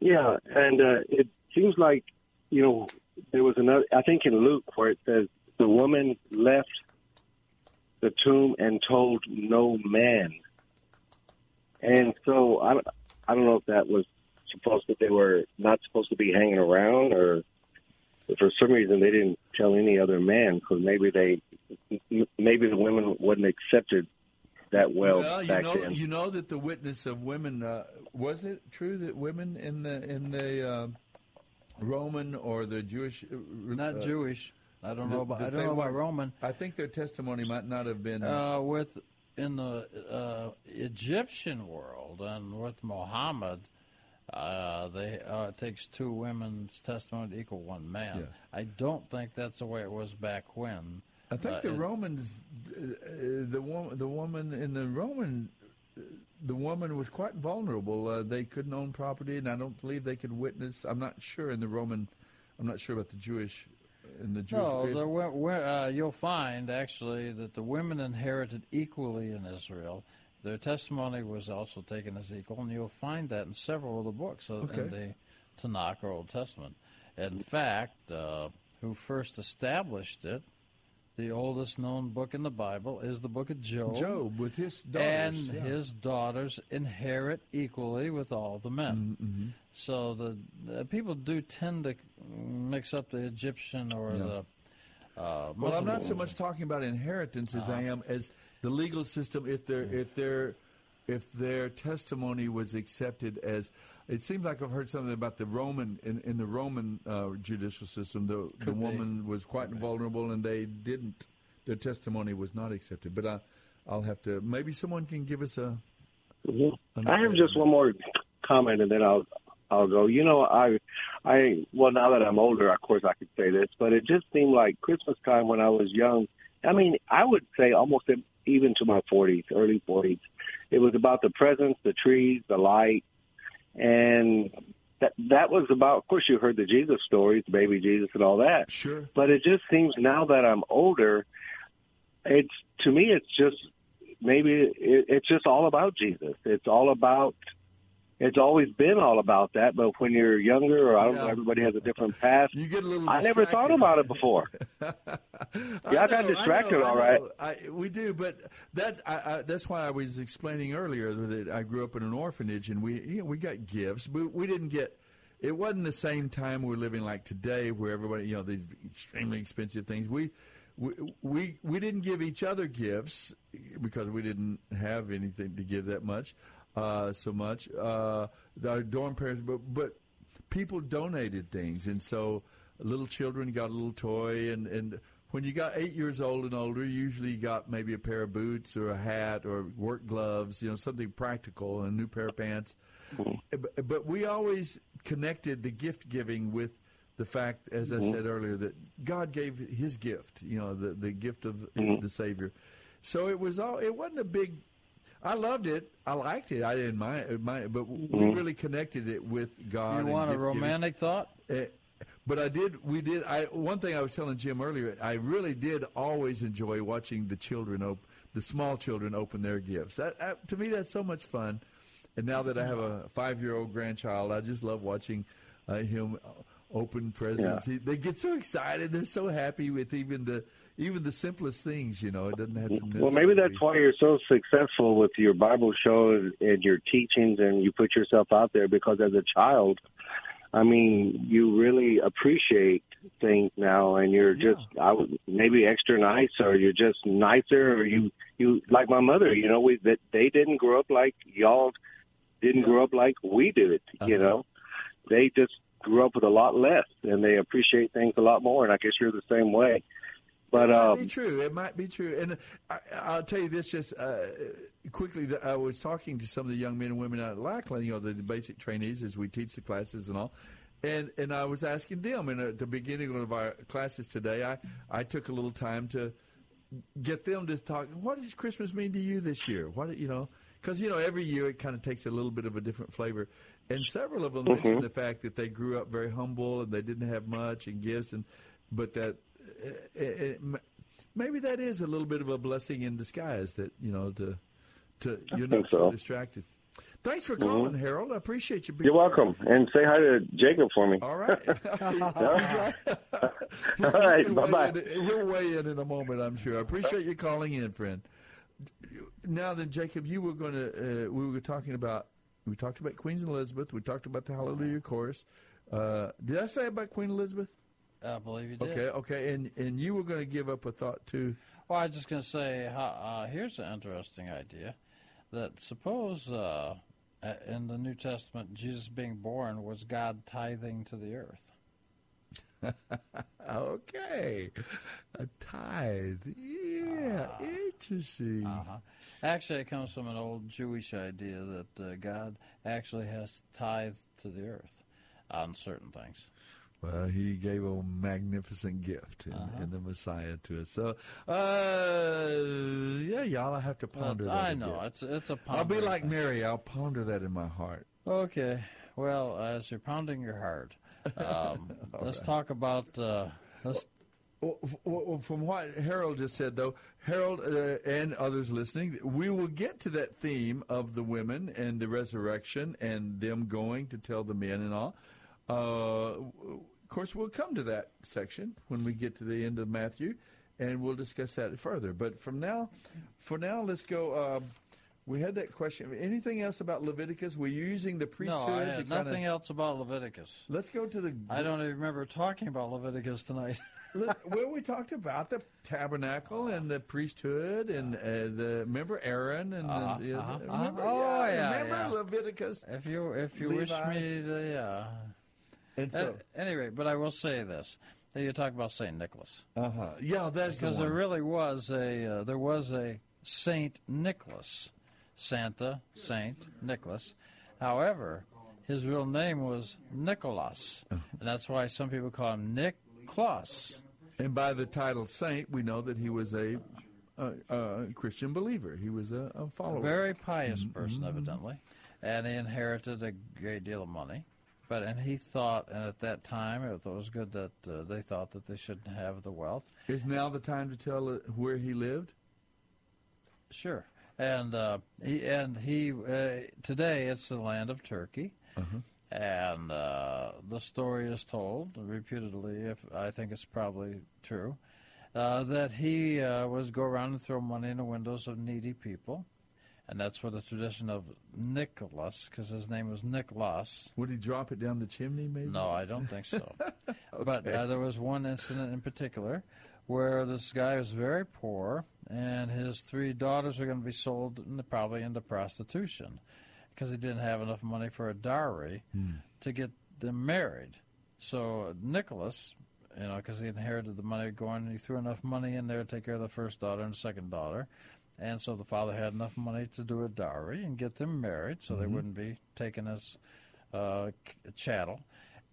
Yeah, and it seems like, you know, there was another. I think in Luke where it says, the woman left the tomb and told no man. And so I don't know if that was supposed that they were not supposed to be hanging around, or for some reason they didn't tell any other man, because maybe the women wasn't accepted that well back then. You know that the witness of women, was it true that women in the Roman or the Jewish... not Jewish. I don't know about. I don't know about Roman. I think their testimony might not have been in the Egyptian world, and with Muhammad, it takes 2 women's testimony to equal 1 man. Yeah. I don't think that's the way it was back when. I think the woman was quite vulnerable. They couldn't own property, and I don't believe they could witness. I'm not sure in the Roman. I'm not sure about the Jewish. In the Jewish you'll find, actually, that the women inherited equally in Israel. Their testimony was also taken as equal, and you'll find that in several of the books in the Tanakh or Old Testament. In fact, who first established it, the oldest known book in the Bible, is the book of Job. Job, with his daughters. And his daughters inherit equally with all the men. Mm-hmm. So the people do tend to mix up the Egyptian or Well, I'm not so much talking about inheritance as I am as the legal system. If their testimony was accepted as, it seems like I've heard something about the Roman in the Roman judicial system. The woman was quite vulnerable, and they didn't. Their testimony was not accepted. But I'll have to. Maybe someone can give us a. Mm-hmm. I have just one more comment, and then I'll go. You know, well, now that I'm older, of course I could say this, but it just seemed like Christmas time when I was young. I mean, I would say almost even to my 40s, early 40s. It was about the presents, the trees, the light, and that was about, of course, you heard the Jesus stories, baby Jesus and all that. Sure. But it just seems now that I'm older, it's just all about Jesus. It's always been all about that, but when you're younger, or I don't know, everybody has a different past. You get a little. I never thought about it before. I got distracted, all right. We do, but that's why I was explaining earlier that I grew up in an orphanage, and we got gifts, but we didn't get. It wasn't the same time we're living like today, where everybody, you know, the extremely expensive things. We didn't give each other gifts because we didn't have anything to give that much. Our dorm parents, but people donated things, and so little children got a little toy, and when you got 8 years old and older, you usually got maybe a pair of boots or a hat or work gloves, you know, something practical, a new pair of pants. But we always connected the gift giving with the fact, as I said earlier, that God gave His gift, you know, the gift of the Savior. So it wasn't a big. I loved it. I liked it. I didn't mind, but we really connected it with God. You want a romantic thought? But I did. We did. One thing I was telling Jim earlier, I really did always enjoy watching the children, the small children, open their gifts. To me, that's so much fun. And now that I have a 5-year-old grandchild, I just love watching him open presents. Yeah. They get so excited. They're so happy with even the simplest things, you know. It doesn't have to miss. Well, maybe that's why you're so successful with your Bible show and your teachings, and you put yourself out there, because as a child, I mean, you really appreciate things now, and you're just maybe extra nice, or you're just nicer, or you like my mother, you know, they didn't grow up like y'all didn't grow up like we did, you know. They just grew up with a lot less, and they appreciate things a lot more, and I guess you're the same way. But, it might be true. And I'll tell you this just quickly. That I was talking to some of the young men and women out at Lackland, you know, the basic trainees as we teach the classes and all. And I was asking them, and at the beginning of our classes today, I took a little time to get them to talk, what does Christmas mean to you this year? What, you know, because, you know, every year it kind of takes a little bit of a different flavor. And several of them mentioned the fact that they grew up very humble and they didn't have much and gifts, but that maybe that is a little bit of a blessing in disguise, that, you know, you're not so distracted. Thanks for calling, Harold. I appreciate you being here. You're welcome. And say hi to Jacob for me. All right. All right. Bye-bye. He'll weigh in a moment, I'm sure. I appreciate you calling in, friend. Now then, Jacob, you were going to we talked about Queen Elizabeth. We talked about the Hallelujah Chorus. Did I say about Queen Elizabeth? I believe you did. Okay, and you were going to give up a thought, too. Well, I was just going to say, here's an interesting idea, that suppose in the New Testament, Jesus being born was God tithing to the earth. Okay. A tithe. Yeah, interesting. Actually, it comes from an old Jewish idea that God actually has to tithe to the earth on certain things. Well, He gave a magnificent gift in the Messiah to us. So, y'all, I have to ponder that. I know. It's a ponder. I'll be like Mary. I'll ponder that in my heart. Okay. Well, as you're pounding your heart, let's talk about... from what Harold just said, though, Harold and others listening, we will get to that theme of the women and the resurrection and them going to tell the men and all. Of course, we'll come to that section when we get to the end of Matthew, and we'll discuss that further. But for now, let's go. We had that question. Anything else about Leviticus? Were you using the priesthood? No, I had nothing else about Leviticus. Let's go to the... I don't even remember talking about Leviticus tonight. Well, we talked about the tabernacle and the priesthood and the... Remember Aaron? And Remember Leviticus? If you Levi. Wish me to... Yeah. And so, at any rate, but I will say this. You talk about St. Nicholas. Uh-huh. Yeah, that's because the one. There really was a... there was a St. Nicholas... Santa, Saint Nicholas. However, his real name was Nicholas, and that's why some people call him Nick-Claus. And by the title Saint, we know that he was a Christian believer. He was a follower. A very pious person, evidently, and he inherited a great deal of money. And he thought, and at that time, it was good that they thought that they shouldn't have the wealth. Is now the time to tell where he lived? Sure. And he today it's the land of Turkey, and the story is told reputedly. If I think it's probably true, that he was go around and throw money in the windows of needy people, and that's where the tradition of Nicholas, because his name was Nicholas. Would he drop it down the chimney? Maybe. No, I don't think so. Okay. But there was one incident in particular, where this guy was very poor, and his three daughters were going to be sold probably into prostitution because he didn't have enough money for a dowry to get them married. So Nicholas, because he inherited the money going, he threw enough money in there to take care of the first daughter and the second daughter, and so the father had enough money to do a dowry and get them married so they wouldn't be taken as chattel.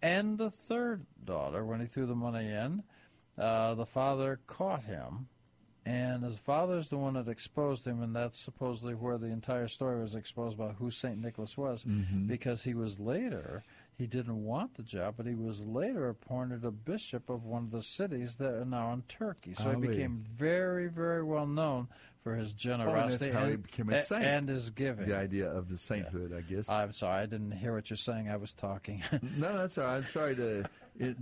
And the third daughter, when he threw the money in, the father caught him, and his father's the one that exposed him, and that's supposedly where the entire story was exposed about who St. Nicholas was, because he was later, he didn't want the job, but he was later appointed a bishop of one of the cities that are now in Turkey. So he became very, very well known for his generosity and how he became a saint. And his giving. The idea of the sainthood, I guess. I'm sorry, I didn't hear what you're saying. I was talking. No, that's all right. I'm sorry to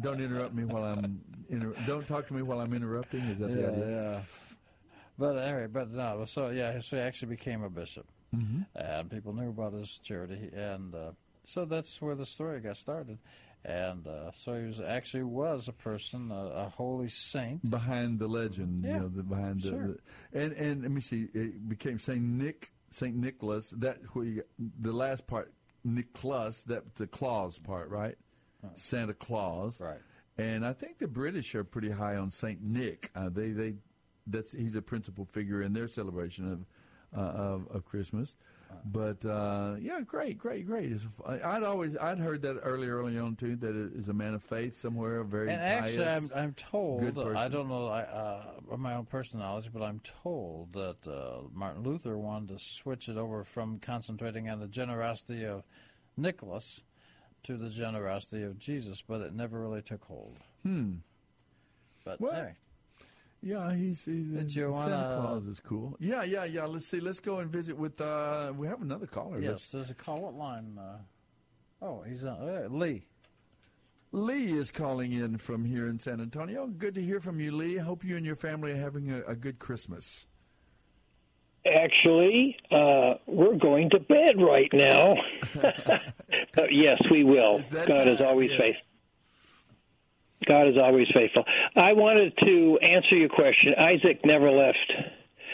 don't interrupt me while I'm don't talk to me while I'm interrupting. Is that the idea? Yeah. But anyway, so he actually became a bishop, and people knew about his charity, and so that's where the story got started. And so he was a person, a holy saint. Behind the legend, behind the and let me see, it became Saint Nicholas. That where the last part, Nicholas, that the Claus part, right? Santa Claus, right? And I think the British are pretty high on Saint Nick. They he's a principal figure in their celebration of Christmas. But great. I'd heard that early on too, that it is a man of faith somewhere, pious. I'm told, I don't know my own personal knowledge, but I'm told that Martin Luther wanted to switch it over from concentrating on the generosity of Nicholas to the generosity of Jesus, but it never really took hold. But anyway. Yeah, he's Santa Claus is cool. Yeah. Let's see. Let's go and visit with. We have another caller. Yes, there's a caller line. He's Lee. Lee is calling in from here in San Antonio. Good to hear from you, Lee. I hope you and your family are having a good Christmas. Actually, we're going to bed right now. Yes, we will. God is always faithful. God is always faithful. I wanted to answer your question. Isaac never left.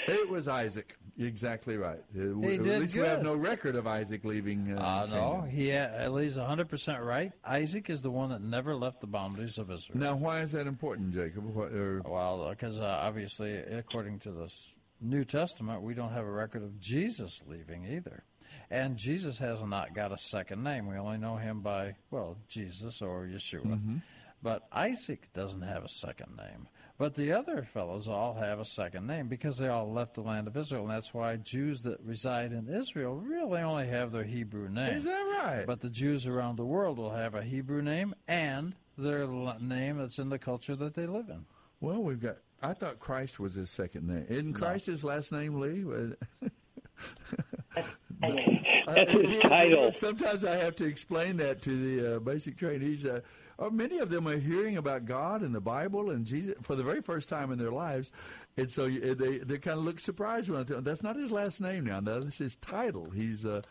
It was Isaac. Exactly right. We have no record of Isaac leaving. No, Lee's 100% right. Isaac is the one that never left the boundaries of Israel. Now, why is that important, Jacob? Because obviously, according to the New Testament, we don't have a record of Jesus leaving either. And Jesus has not got a second name. We only know him by, Jesus or Yeshua. But Isaac doesn't have a second name. But the other fellows all have a second name because they all left the land of Israel. And that's why Jews that reside in Israel really only have their Hebrew name. Is that right? But the Jews around the world will have a Hebrew name and their name that's in the culture that they live in. Well, I thought Christ was his second name. Isn't Christ his last name, Lee? That's his title. Sometimes I have to explain that to the basic trainees. Many of them are hearing about God and the Bible and Jesus for the very first time in their lives, and so they kind of look surprised when I tell them that's not his last name now. That's his title. He's the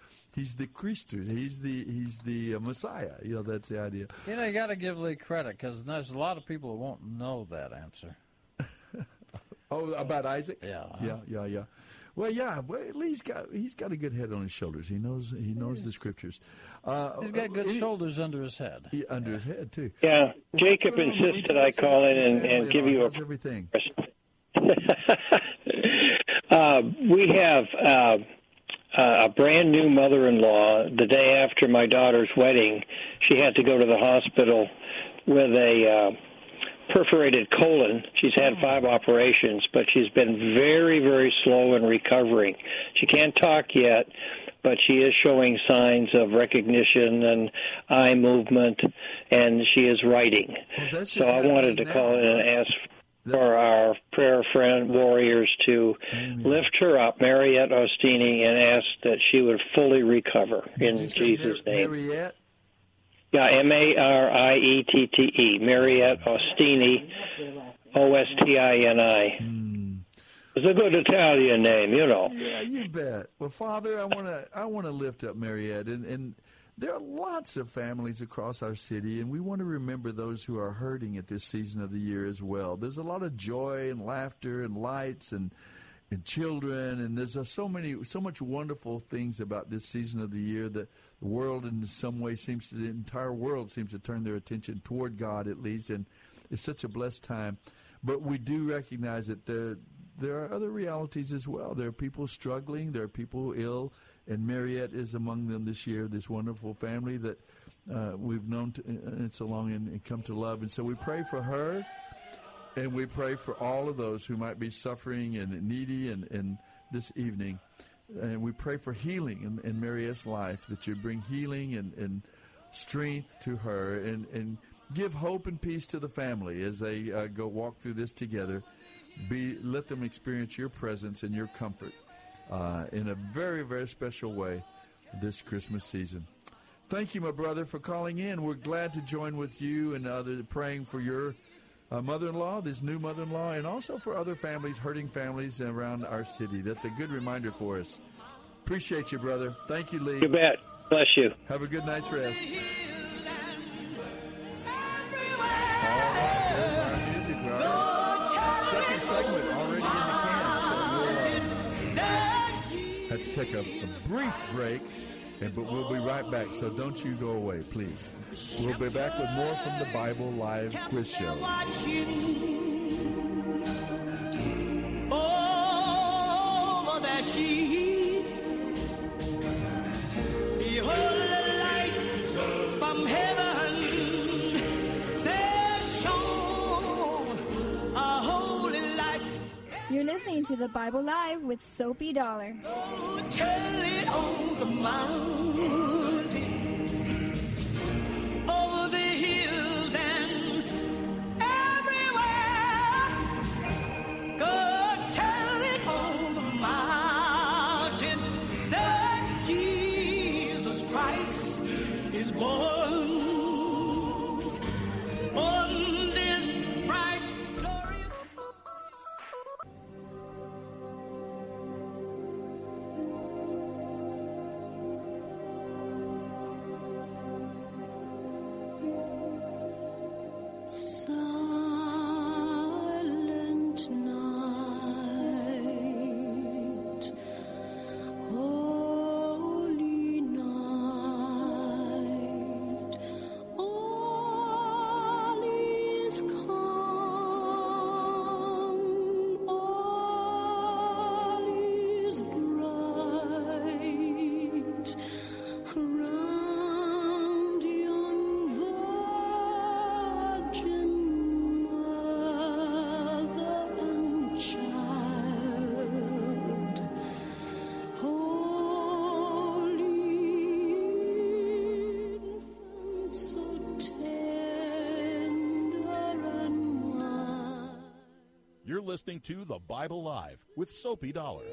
Christus. He's the Messiah. You know, that's the idea. You know, you got to give Lee credit because there's a lot of people who won't know that answer. Oh, about Isaac? Yeah. Yeah. Well, yeah. Well, he's got a good head on his shoulders. He knows the scriptures. He's got good shoulders under his head. Under his head too. Yeah. Jacob insisted I call in and give you everything. We have a brand new mother-in-law. The day after my daughter's wedding, she had to go to the hospital with a perforated colon. She's had 5 operations, but she's been very, very slow in recovering. She can't talk yet, but she is showing signs of recognition and eye movement, and she is writing. Well, so I wanted to call in and ask for our prayer friend warriors to lift her up, Mariette Ostini, and ask that she would fully recover in Jesus' name. Mariette? Yeah, Mariette, Mariette Ostini, Ostini. It's a good Italian name, you know. Yeah, you bet. Well, Father, I want to lift up Mariette, and there are lots of families across our city, and we want to remember those who are hurting at this season of the year as well. There's a lot of joy and laughter and lights and children, and there's so much wonderful things about this season of the year that the world, in some way, the entire world seems to turn their attention toward God, at least, and it's such a blessed time. But we do recognize that there are other realities as well. There are people struggling, there are people ill, and Mariette is among them this year. This wonderful family that we've known so long and come to love, and so we pray for her. And we pray for all of those who might be suffering and needy and this evening. And we pray for healing in Mariette's life, that you bring healing and strength to her and give hope and peace to the family as they go walk through this together. Let them experience your presence and your comfort in a very, very special way this Christmas season. Thank you, my brother, for calling in. We're glad to join with you and others praying for your mother-in-law, this new mother-in-law, and also for other families, hurting families around our city. That's a good reminder for us. Appreciate you, brother. Thank you, Lee. You bet. Bless you. Have a good night's rest. All right. Second segment already in the can. So we'll have to take a brief break, but we'll be right back, so don't you go away, please. We'll be back with more from the Bible Live Quiz Show. Over there she behold the light from heaven. There shone a holy light. You're listening to the Bible Live with Soapy Dollar. Oh, tell it on the mountain, over the hills and everywhere. Go tell it on the mountain that Jesus Christ is born. On this bright, glorious... Listening to The Bible Live with Soapy Dollar.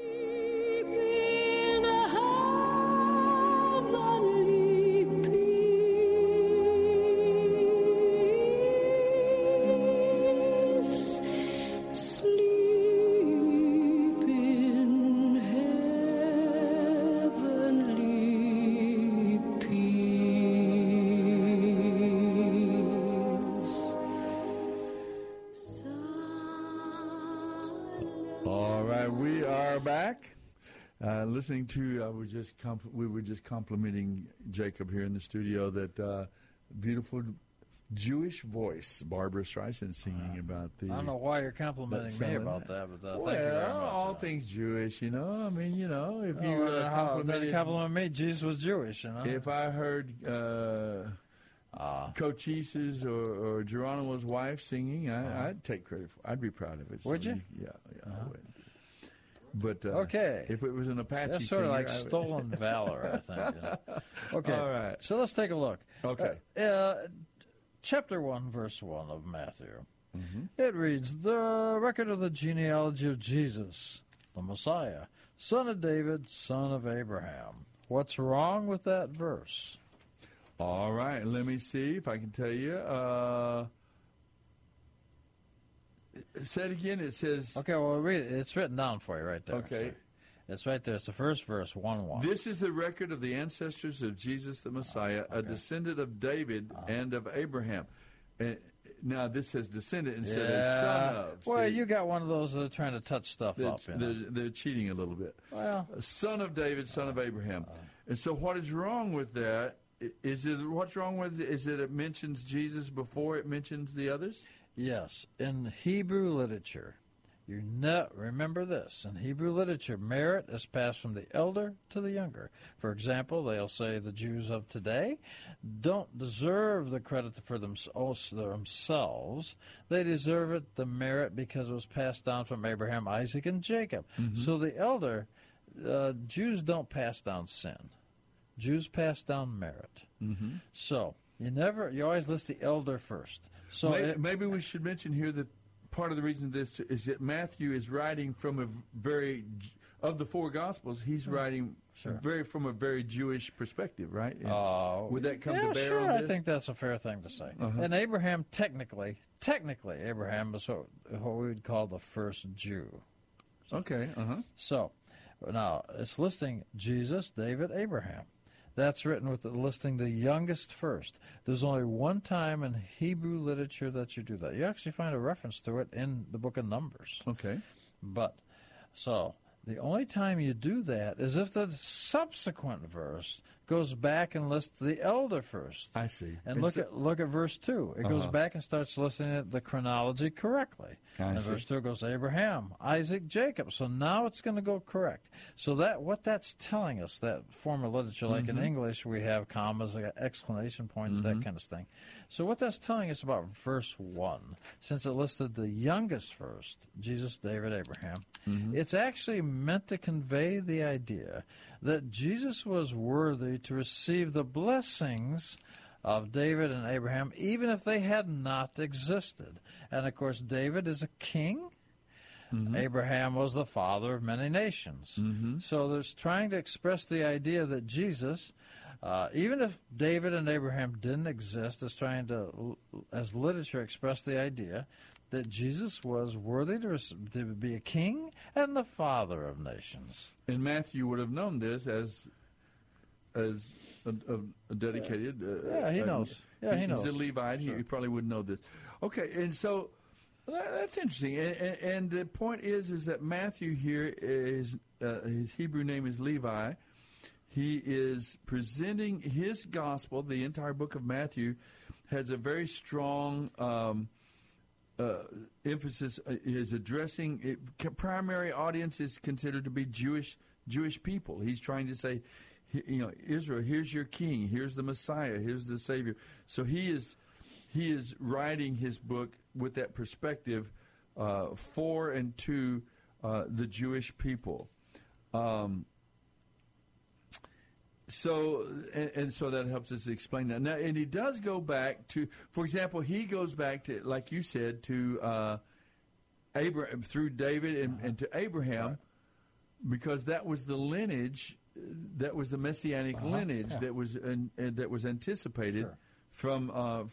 Listening to, we were just complimenting Jacob here in the studio that beautiful Jewish voice, Barbara Streisand singing about the. I don't know why you're complimenting me about that, but thank you very much. All things Jewish, you know. I mean, you know, if you compliment me, Jesus was Jewish, you know. If I heard Cochise's or Geronimo's wife singing, I'd take credit for. I'd be proud of it. Would you? Yeah, I would. But okay. If it was an Apache that's sort singer, of like stolen valor, I think. You know? Okay. All right. So let's take a look. Okay. Chapter 1, verse 1 of Matthew. Mm-hmm. It reads, the record of the genealogy of Jesus, the Messiah, son of David, son of Abraham. What's wrong with that verse? All right. Let me see if I can tell you. Say it again. It says... Okay, well, read it. It's written down for you right there. Okay. So it's right there. It's the first verse, 1:1. This is the record of the ancestors of Jesus the Messiah, a descendant of David and of Abraham. And now, this says descendant instead of son of. Well, see? You got one of those that are trying to touch stuff up. You know? They're cheating a little bit. Well, son of David, son of Abraham. And so what is wrong with that? Is that it mentions Jesus before it mentions the others? Yes, in Hebrew literature, remember this. In Hebrew literature, merit is passed from the elder to the younger. For example, they'll say the Jews of today don't deserve the credit for themselves. They deserve it, the merit, because it was passed down from Abraham, Isaac, and Jacob. Mm-hmm. So the elder, Jews don't pass down sin. Jews pass down merit. Mm-hmm. So you always list the elder first. So maybe we should mention here that part of the reason this is that Matthew is writing from of the four Gospels, he's writing from a very Jewish perspective, right? Would that come to bear on this? I think that's a fair thing to say. Uh-huh. And Abraham, technically, Abraham was what we would call the first Jew. So, okay. Uh-huh. So now it's listing Jesus, David, Abraham. That's written with listing the youngest first. There's only one time in Hebrew literature that you do that. You actually find a reference to it in the book of Numbers. Okay. But, so, the only time you do that is if the subsequent verse goes back and lists the elder first. I see. And look at verse 2. It goes back and starts listing the chronology correctly. I see. Verse 2 goes Abraham, Isaac, Jacob. So now it's going to go correct. So what that's telling us, that form of literature, like in English, we have commas, exclamation points, that kind of thing. So what that's telling us about verse 1, since it listed the youngest first, Jesus, David, Abraham, it's actually meant to convey the idea that Jesus was worthy to receive the blessings of David and Abraham, even if they had not existed. And, of course, David is a king. Mm-hmm. Abraham was the father of many nations. Mm-hmm. So there's trying to express the idea that Jesus, even if David and Abraham didn't exist, is trying to, as literature, express the idea that Jesus was worthy to be a king and the father of nations. And Matthew would have known this as a dedicated... he knows. He knows. He's a Levite. Sure. He probably would know this. Okay, and so that's interesting. And the point is that Matthew here, his Hebrew name is Levi. He is presenting his gospel. The entire book of Matthew has a very strong... emphasis is addressing primary audience is considered to be Jewish people. He's trying to say, Israel, here's your king, here's the Messiah, here's the Savior. So he is writing his book with that perspective for and to the Jewish people. So that helps us explain that. Now, and he does go back to, for example, he goes back to, like you said, to Abraham, through David and to Abraham, because that was the lineage that was the Messianic lineage that was anticipated from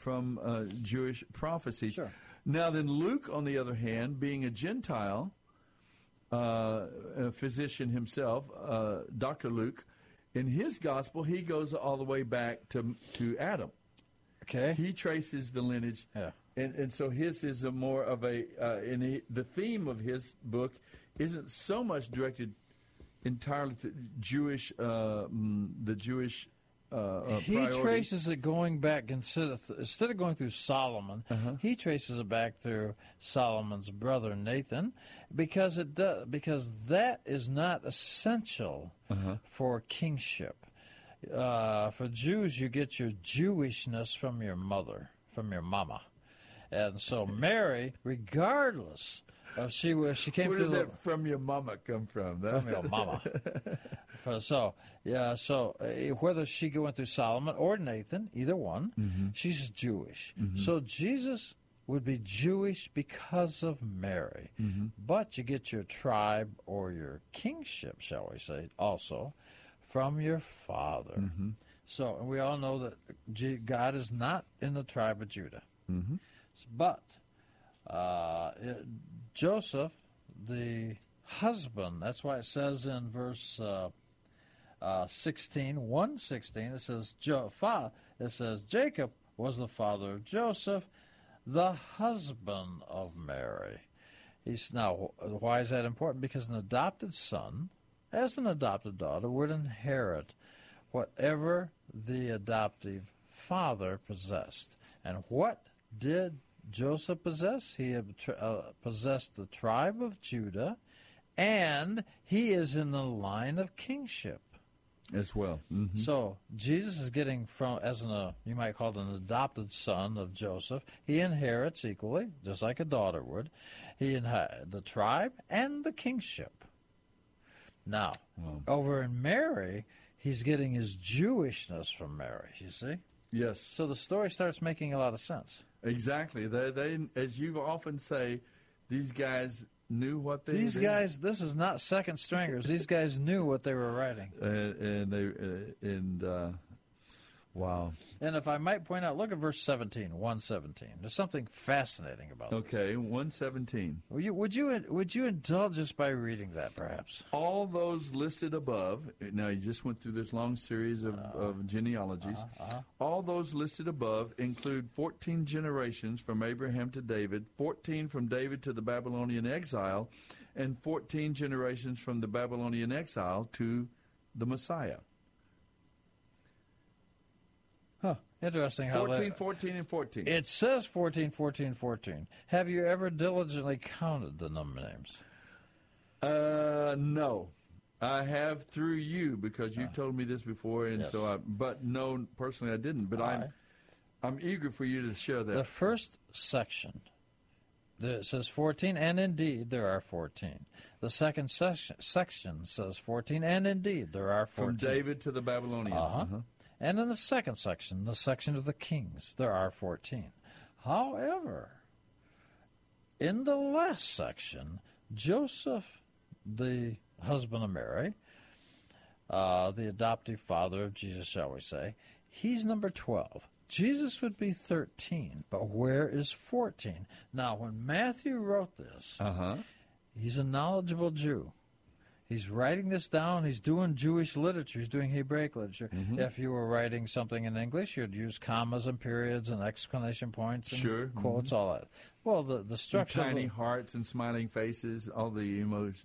Jewish prophecies. Sure. Now then, Luke, on the other hand, being a Gentile, a physician himself, Dr. Luke, in his gospel, he goes all the way back to Adam. Okay, he traces the lineage, and so his is a more of a. And the theme of his book isn't so much directed entirely to Jewish, the Jewish. He traces it going back instead of going through Solomon. He traces it back through Solomon's brother Nathan, because it does, because that is not essential for kingship. For Jews, you get your Jewishness from your mother, from your mama, and so Mary, regardless of she came where through. Where did that "from your mama" come from? That? From your mama. So whether she went through Solomon or Nathan, either one, she's Jewish. So Jesus would be Jewish because of Mary, but you get your tribe or your kingship, shall we say, also from your father. So we all know that God is not in the tribe of Judah. But Joseph, the husband, that's why it says in verse 1:16, it says, Jacob was the father of Joseph, the husband of Mary. Now, why is that important? Because an adopted son, as an adopted daughter, would inherit whatever the adoptive father possessed. And what did Joseph possess? He possessed the tribe of Judah, and he is in the line of kingship as well. So Jesus is getting from, as you might call it, an adopted son of Joseph. He inherits equally, just like a daughter would. He inherits the tribe and the kingship. Now, over in Mary, he's getting his Jewishness from Mary, you see? Yes. So the story starts making a lot of sense. Exactly. They as you often say, these guys knew what they... These guys, this is not second stringers. These guys knew what they were writing. Wow. And if I might point out, look at verse 1:17. There's something fascinating about this. Okay, 1:17. Would you indulge us by reading that, perhaps? All those listed above, now you just went through this long series of genealogies, all those listed above include 14 generations from Abraham to David, 14 from David to the Babylonian exile, and 14 generations from the Babylonian exile to the Messiah. Interesting how 14, 14, and 14. It says 14, 14, 14. Have you ever diligently counted the number of names? No. I have through you, because you told me this before, and so but no, personally I didn't. But I'm eager for you to share that. The first section, it says 14, and indeed there are 14. The second section says 14, and indeed there are 14. From David to the Babylonian. And in the second section, the section of the kings, there are 14. However, in the last section, Joseph, the husband of Mary, the adoptive father of Jesus, shall we say, he's number 12. Jesus would be 13, but where is 14? Now, when Matthew wrote this, he's a knowledgeable Jew. He's writing this down. He's doing Jewish literature. He's doing Hebraic literature. If you were writing something in English, you'd use commas and periods and exclamation points and quotes, all that. Well, the structure... And tiny hearts and smiling faces, all the emojis.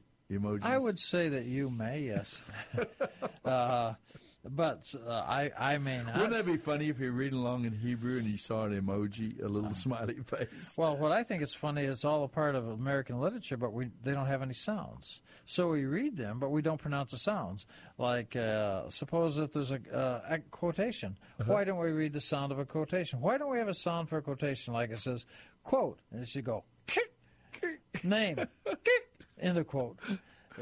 I would say that you may, yes. But I may not. Wouldn't that be funny if you're reading along in Hebrew and you saw an emoji, a little smiley face? Well, what I think is funny, it's all a part of American literature, but they don't have any sounds. So we read them, but we don't pronounce the sounds. Like, suppose that there's a quotation. Why don't we read the sound of a quotation? Why don't we have a sound for a quotation? Like it says, quote, and it should go, name, end of quote.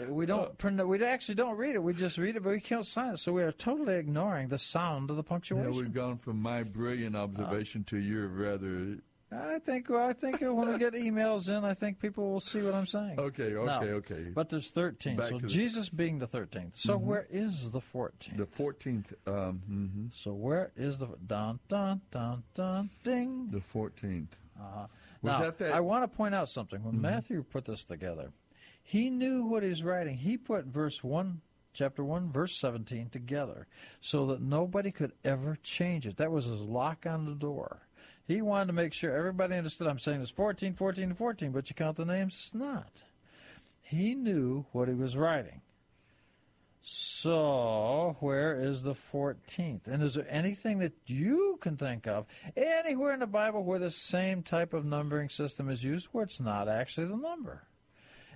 We don't. We actually don't read it. We just read it, but we can't sign it. So we are totally ignoring the sound of the punctuation. Now we've gone from my brilliant observation to your rather I think when we get emails in, I think people will see what I'm saying. Okay. But there's 13. Back so Jesus being the 13th. So where is the 14th? The 14th. So where is the dun dun dun dun ding? The 14th. Now, I want to point out something. When Matthew put this together, he knew what he's writing. He put verse 1. Chapter 1, verse 17 together so that nobody could ever change it. That was his lock on the door. He wanted to make sure everybody understood. I'm saying it's 14, 14, 14, but you count the names, it's not. He knew what he was writing. So where is the 14th? And is there anything that you can think of anywhere in the Bible where the same type of numbering system is used where it's not actually the number?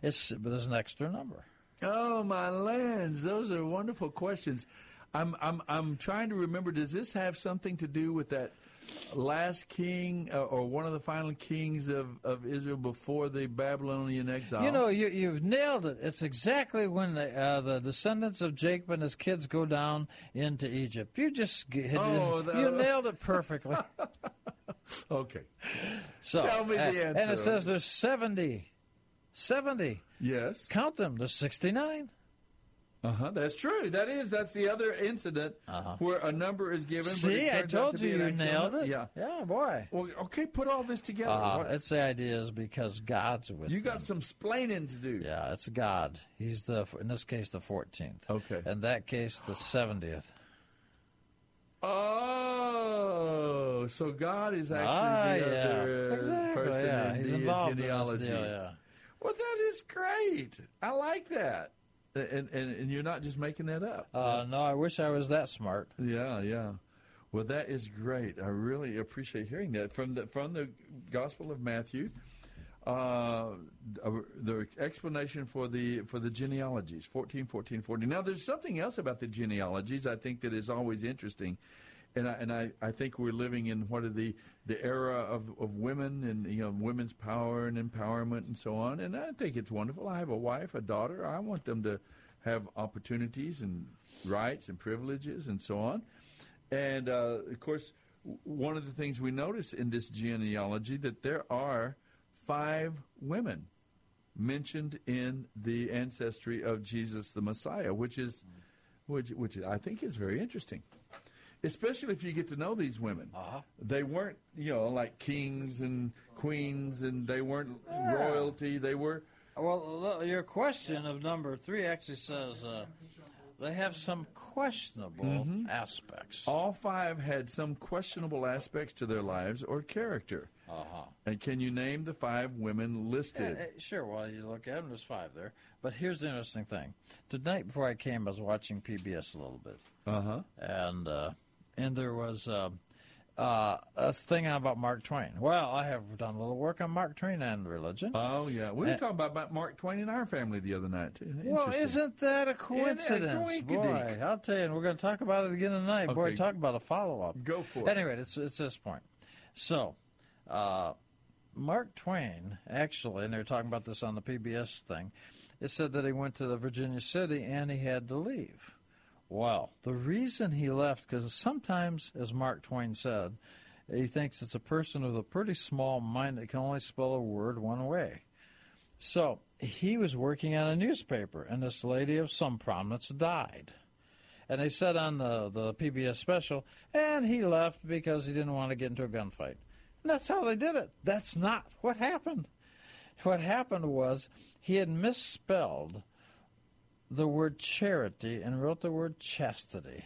But it's an extra number. Oh my lands! Those are wonderful questions. I'm trying to remember. Does this have something to do with that last king or one of the final kings of Israel before the Babylonian exile? You know, you've nailed it. It's exactly when the descendants of Jacob and his kids go down into Egypt. You just you nailed it perfectly. Okay. So, tell me the answer. And it says there's 70. Yes. Count them. There's 69. That's true. That's the other incident where a number is given. See, I told you nailed it. Yeah, boy. Well, okay, put all this together. That's the idea is because God's with you. You got some splaining to do. Yeah, it's God. He's in this case, the 14th. Okay. In that case, the 70th. Oh, so God is actually the other person in He's involved genealogy. In this deal, Well, that is great. I like that. And you're not just making that up. No, I wish I was that smart. Yeah. Well, that is great. I really appreciate hearing that. From the Gospel of Matthew, the explanation for the genealogies, 14, 14, 14. Now, there's something else about the genealogies I think that is always interesting. And I think we're living in the era of women and women's power and empowerment and so on. And I think it's wonderful. I have a wife, a daughter. I want them to have opportunities and rights and privileges and so on. And, of course, one of the things we notice in this genealogy that there are 5 women mentioned in the ancestry of Jesus the Messiah, which I think is very interesting. Especially if you get to know these women. They weren't, like kings and queens, and they weren't royalty. They were... Well, your question of number 3 actually says they have some questionable aspects. All 5 had some questionable aspects to their lives or character. And can you name the 5 women listed? Sure, while you look at them, there's 5 there. But here's the interesting thing. Tonight before I came, I was watching PBS a little bit. And there was a thing about Mark Twain. Well, I have done a little work on Mark Twain and religion. Oh, yeah. We were talking about Mark Twain in our family the other night, too. Well, isn't that a coincidence? Boy, I'll tell you, and we're going to talk about it again tonight. Okay. Boy, talk about a follow-up. Go for it. Anyway, it's this point. So, Mark Twain, actually, and they were talking about this on the PBS thing, it said that he went to the Virginia City and he had to leave. Well, the reason he left, because sometimes, as Mark Twain said, he thinks it's a person with a pretty small mind that can only spell a word one way. So he was working on a newspaper, and this lady of some prominence died. And they said on the PBS special, and he left because he didn't want to get into a gunfight. And that's how they did it. That's not what happened. What happened was he had misspelled the word charity and wrote the word chastity.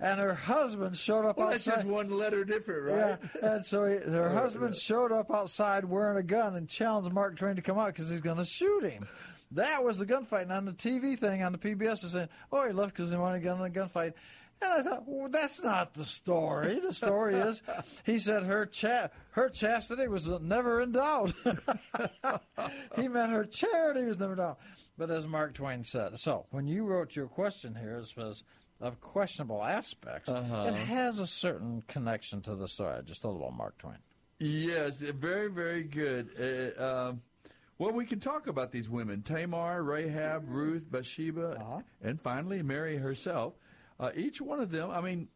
And her husband showed up outside. That's just one letter different, right? Yeah. And so her husband showed up outside wearing a gun and challenged Mark Twain to come out because he's going to shoot him. That was the gunfight. And on the TV thing, on the PBS, is saying, oh, he left because he wanted to get in a gunfight. And I thought, well, that's not the story. The story is, he said her chastity was never in doubt. He meant her charity was never in doubt. But as Mark Twain said, so when you wrote your question here, it says of questionable aspects. It has a certain connection to the story I just told about Mark Twain. Yes, very, very good. Well, we can talk about these women, Tamar, Rahab, Ruth, Bathsheba, and finally Mary herself. Each one of them, I mean,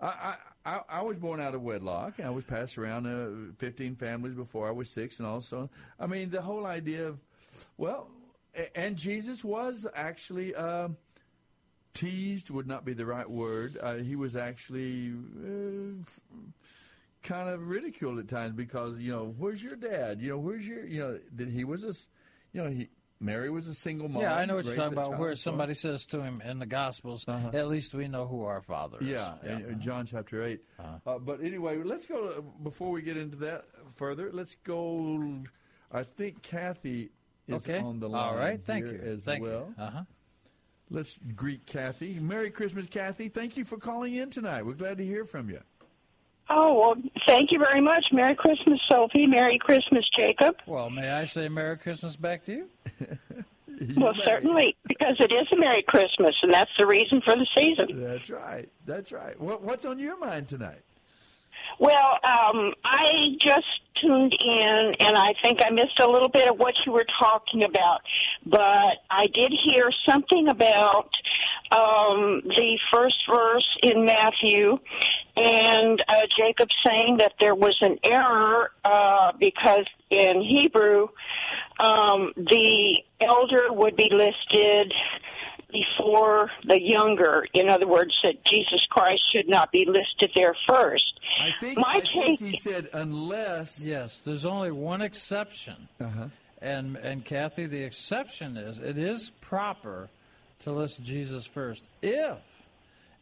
I, I was born out of wedlock, and I was passed around 15 families before I was 6 and all so. I mean, the whole idea of, well, and Jesus was actually teased would not be the right word. He was actually kind of ridiculed at times because, you know, where's your dad? You know, where's your, you know, that he was a, you know, he, Mary was a single mom. Yeah, I know what you're talking about, where somebody says to him in the Gospels, at least we know who our Father is. Yeah, yeah. John chapter 8. But anyway, let's go, before we get into that further, let's go, I think Kathy is on the line. All right, thank you. Thank you. Let's greet Kathy. Merry Christmas, Kathy. Thank you for calling in tonight. We're glad to hear from you. Oh, well, thank you very much. Merry Christmas, Sophie. Merry Christmas, Jacob. Well, may I say Merry Christmas back to you? Well, certainly, because it is a Merry Christmas, and that's the reason for the season. That's right. That's right. What's on your mind tonight? Well, I just tuned in, and I think I missed a little bit of what you were talking about, but I did hear something about the first verse in Matthew, and Jacob saying that there was an error because in Hebrew, the elder would be listed before the younger. In other words, that Jesus Christ should not be listed there first. I think he said unless... Yes, there's only one exception. And Kathy, the exception is it is proper to list Jesus first if,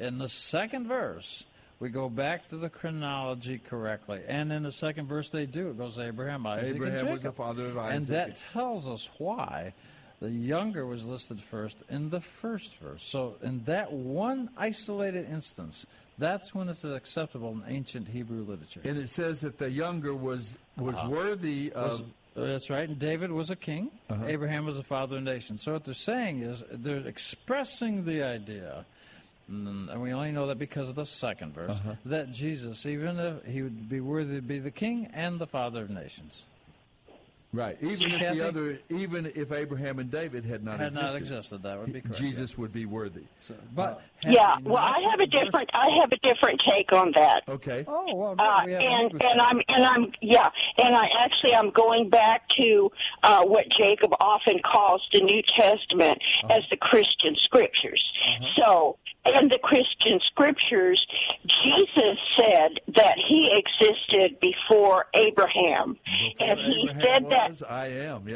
in the second verse, we go back to the chronology correctly. And in the second verse they do. It goes Abraham, Isaac, and Jacob. Abraham was the father of Isaac. And that tells us why the younger was listed first in the first verse. So in that one isolated instance, that's when it's acceptable in ancient Hebrew literature. And it says that the younger was worthy of... That's right, and David was a king. Abraham was the father of a nation. So what they're saying is they're expressing the idea, and we only know that because of the second verse, that Jesus, even if he would be worthy to be the king and the father of nations. Right. Even if Abraham and David had not existed, that would be correct. Jesus would be worthy. So, I have a different take on that. Okay. Oh, well, I'm going back to what Jacob often calls the New Testament as the Christian scriptures. So, in the Christian scriptures, Jesus said that he existed before Abraham. And he said that I am.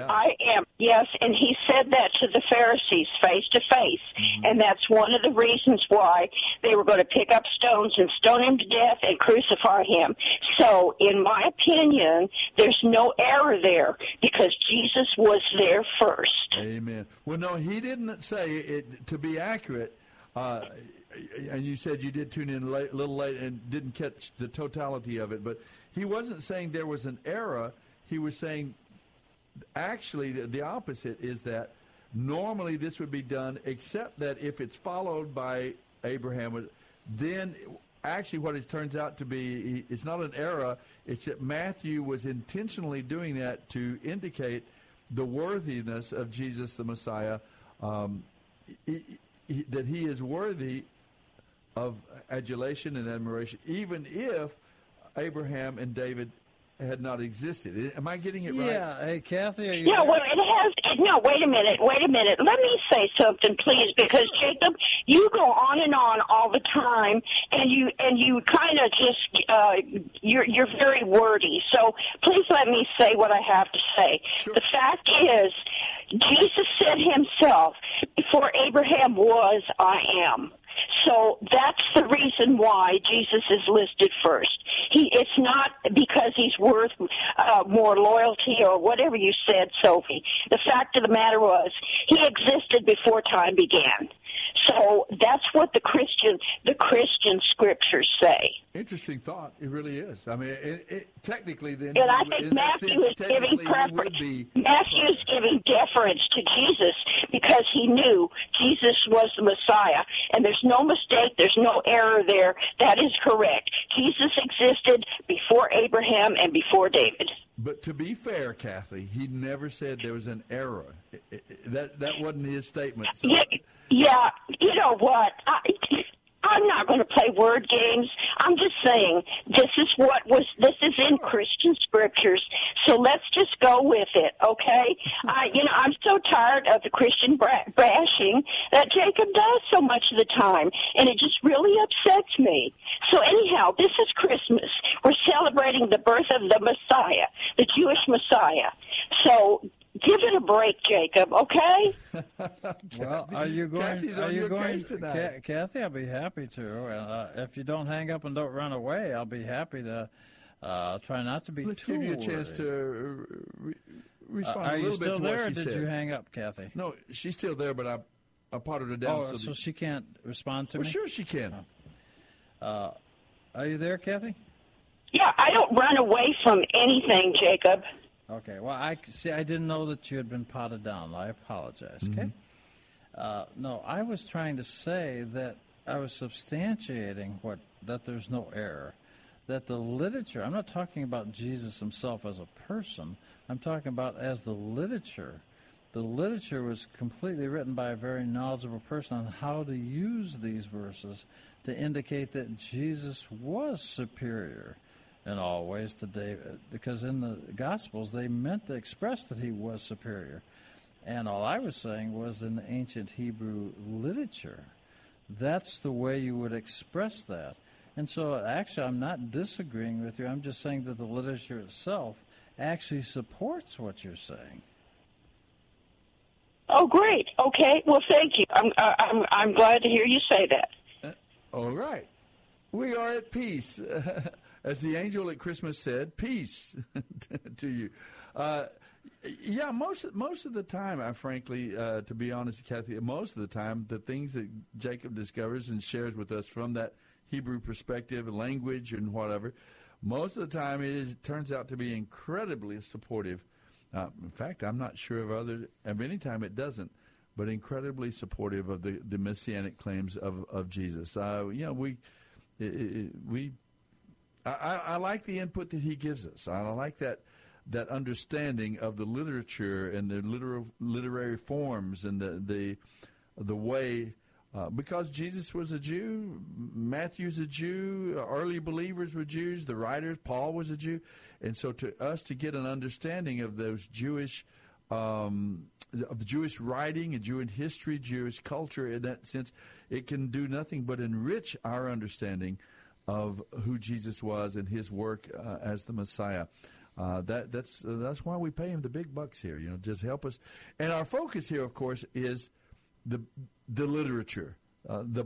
Yes, and he said that to the Pharisees face to face. And that's one of the reasons why they were going to pick up stones and stone him to death and crucify him. So, in my opinion, there's no error there because Jesus was there first. Amen. Well, no, he didn't say it to be accurate. And you said you did tune in a little late and didn't catch the totality of it, but he wasn't saying there was an error. He was saying actually the opposite is that normally this would be done, except that if it's followed by Abraham, then actually what it turns out to be, it's not an error, it's that Matthew was intentionally doing that to indicate the worthiness of Jesus the Messiah, that he is worthy of adulation and admiration, even if Abraham and David had not existed. Am I getting it right? Yeah. Hey, Kathy, are you there? Well, wait a minute. Let me say something, please, because, Jacob, you go on and on all the time, and you kind of just, you're very wordy. So please let me say what I have to say. Sure. The fact is, Jesus said himself, before Abraham was, I am. So that's the reason why Jesus is listed first. It's not because he's worth more loyalty or whatever you said, Sophie. The fact of the matter was, he existed before time began. So that's what the Christian scriptures say. Interesting thought. It really is. I mean, it technically, then. And I think Matthew is giving preference. Matthew is giving deference to Jesus because he knew Jesus was the Messiah, and there's no mistake, there's no error there. That is correct. Jesus existed before Abraham and before David. But to be fair, Kathy, he never said there was an error. That wasn't his statement. So. Yeah, you know what? I I'm not going to play word games. I'm just saying this is in Christian scriptures. So let's just go with it, okay? I'm so tired of the Christian bashing that Jacob does so much of the time, and it just really upsets me. So anyhow, this is Christmas. We're celebrating the birth of the Messiah, the Jewish Messiah. So give it a break, Jacob, okay? Well, are you going, Kathy, I'll be happy to. If you don't hang up and don't run away, I'll be happy to try not to be too worried. Let's give you a chance to respond a little bit to what she said. Are you still there, or did you hang up, Kathy? No, she's still there, but I potted her down. Oh, so she can't respond to me? Well, sure she can. Are you there, Kathy? Yeah, I don't run away from anything, Jacob. Okay, well, I didn't know that you had been potted down. I apologize, okay? Mm-hmm. No, I was trying to say that I was substantiating that there's no error, that the literature, I'm not talking about Jesus himself as a person, I'm talking about as the literature. The literature was completely written by a very knowledgeable person on how to use these verses to indicate that Jesus was superior in all ways to David, because in the Gospels they meant to express that he was superior. And all I was saying was in the ancient Hebrew literature, that's the way you would express that. And so actually I'm not disagreeing with you. I'm just saying that the literature itself actually supports what you're saying. Oh, great. Okay. Well, thank you. I'm glad to hear you say that. All right. We are at peace. As the angel at Christmas said, peace to you. Most of the time, I frankly, to be honest, Kathy, most of the time, the things that Jacob discovers and shares with us from that Hebrew perspective, language and whatever, most of the time it turns out to be incredibly supportive. In fact, I'm not sure of any time it doesn't, but incredibly supportive of the messianic claims of Jesus. I like the input that he gives us. I like that understanding of the literature and the literary forms and the way, because Jesus was a Jew, Matthew's a Jew, early believers were Jews, the writers, Paul was a Jew, and so to us to get an understanding of those Jewish, of Jewish writing and Jewish history, Jewish culture in that sense, it can do nothing but enrich our understanding of who Jesus was and his work as the Messiah. That's why we pay him the big bucks here, just help us. And our focus here, of course, is the literature.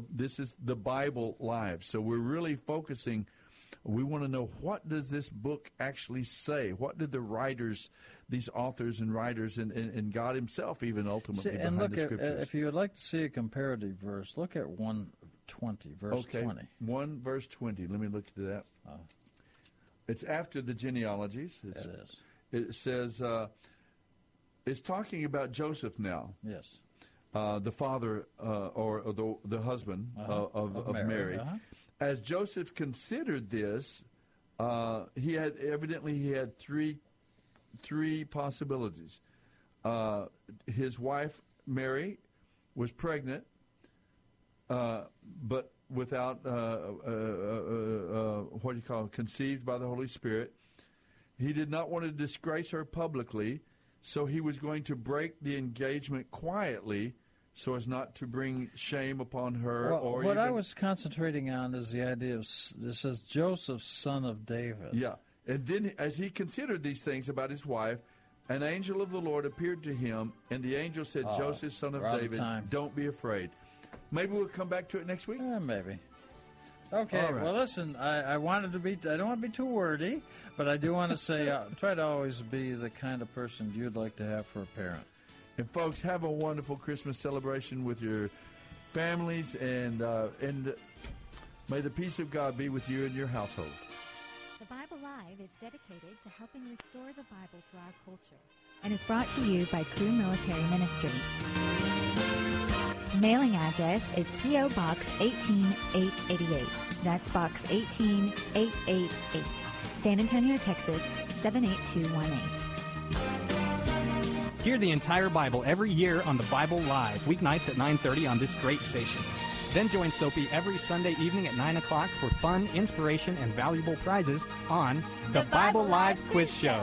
This is the Bible Live. So we're really focusing. We want to know, what does this book actually say? What did the writers, these authors and writers, and God himself even ultimately see, behind the Scriptures? If you would like to see a comparative verse, look at 1:20, verse 20. 1 verse 20. Let me look at that. It's after the genealogies. It says, it's talking about Joseph now. Yes. The father or the husband of Mary. Uh-huh. As Joseph considered this, he had three possibilities. His wife Mary was pregnant, but without conceived by the Holy Spirit. He did not want to disgrace her publicly, so he was going to break the engagement quietly, so as not to bring shame upon her. Well, or what I was concentrating on is the idea of, this is Joseph, son of David. Yeah, and then as he considered these things about his wife, an angel of the Lord appeared to him, and the angel said, Joseph, son of David, don't be afraid. Maybe we'll come back to it next week? Maybe. Okay, right. Well, listen, I don't want to be too wordy, but I do want to say, try to always be the kind of person you'd like to have for a parent. And folks, have a wonderful Christmas celebration with your families, and may the peace of God be with you and your household. The Bible Live is dedicated to helping restore the Bible to our culture, and is brought to you by Crew Military Ministry. Mailing address is P.O. Box 18888. That's Box 18888, San Antonio, Texas 78218. Hear the entire Bible every year on the Bible Live, weeknights at 9:30 on this great station. Then join Soapy every Sunday evening at 9 o'clock for fun, inspiration, and valuable prizes on The Bible Live Quiz Show.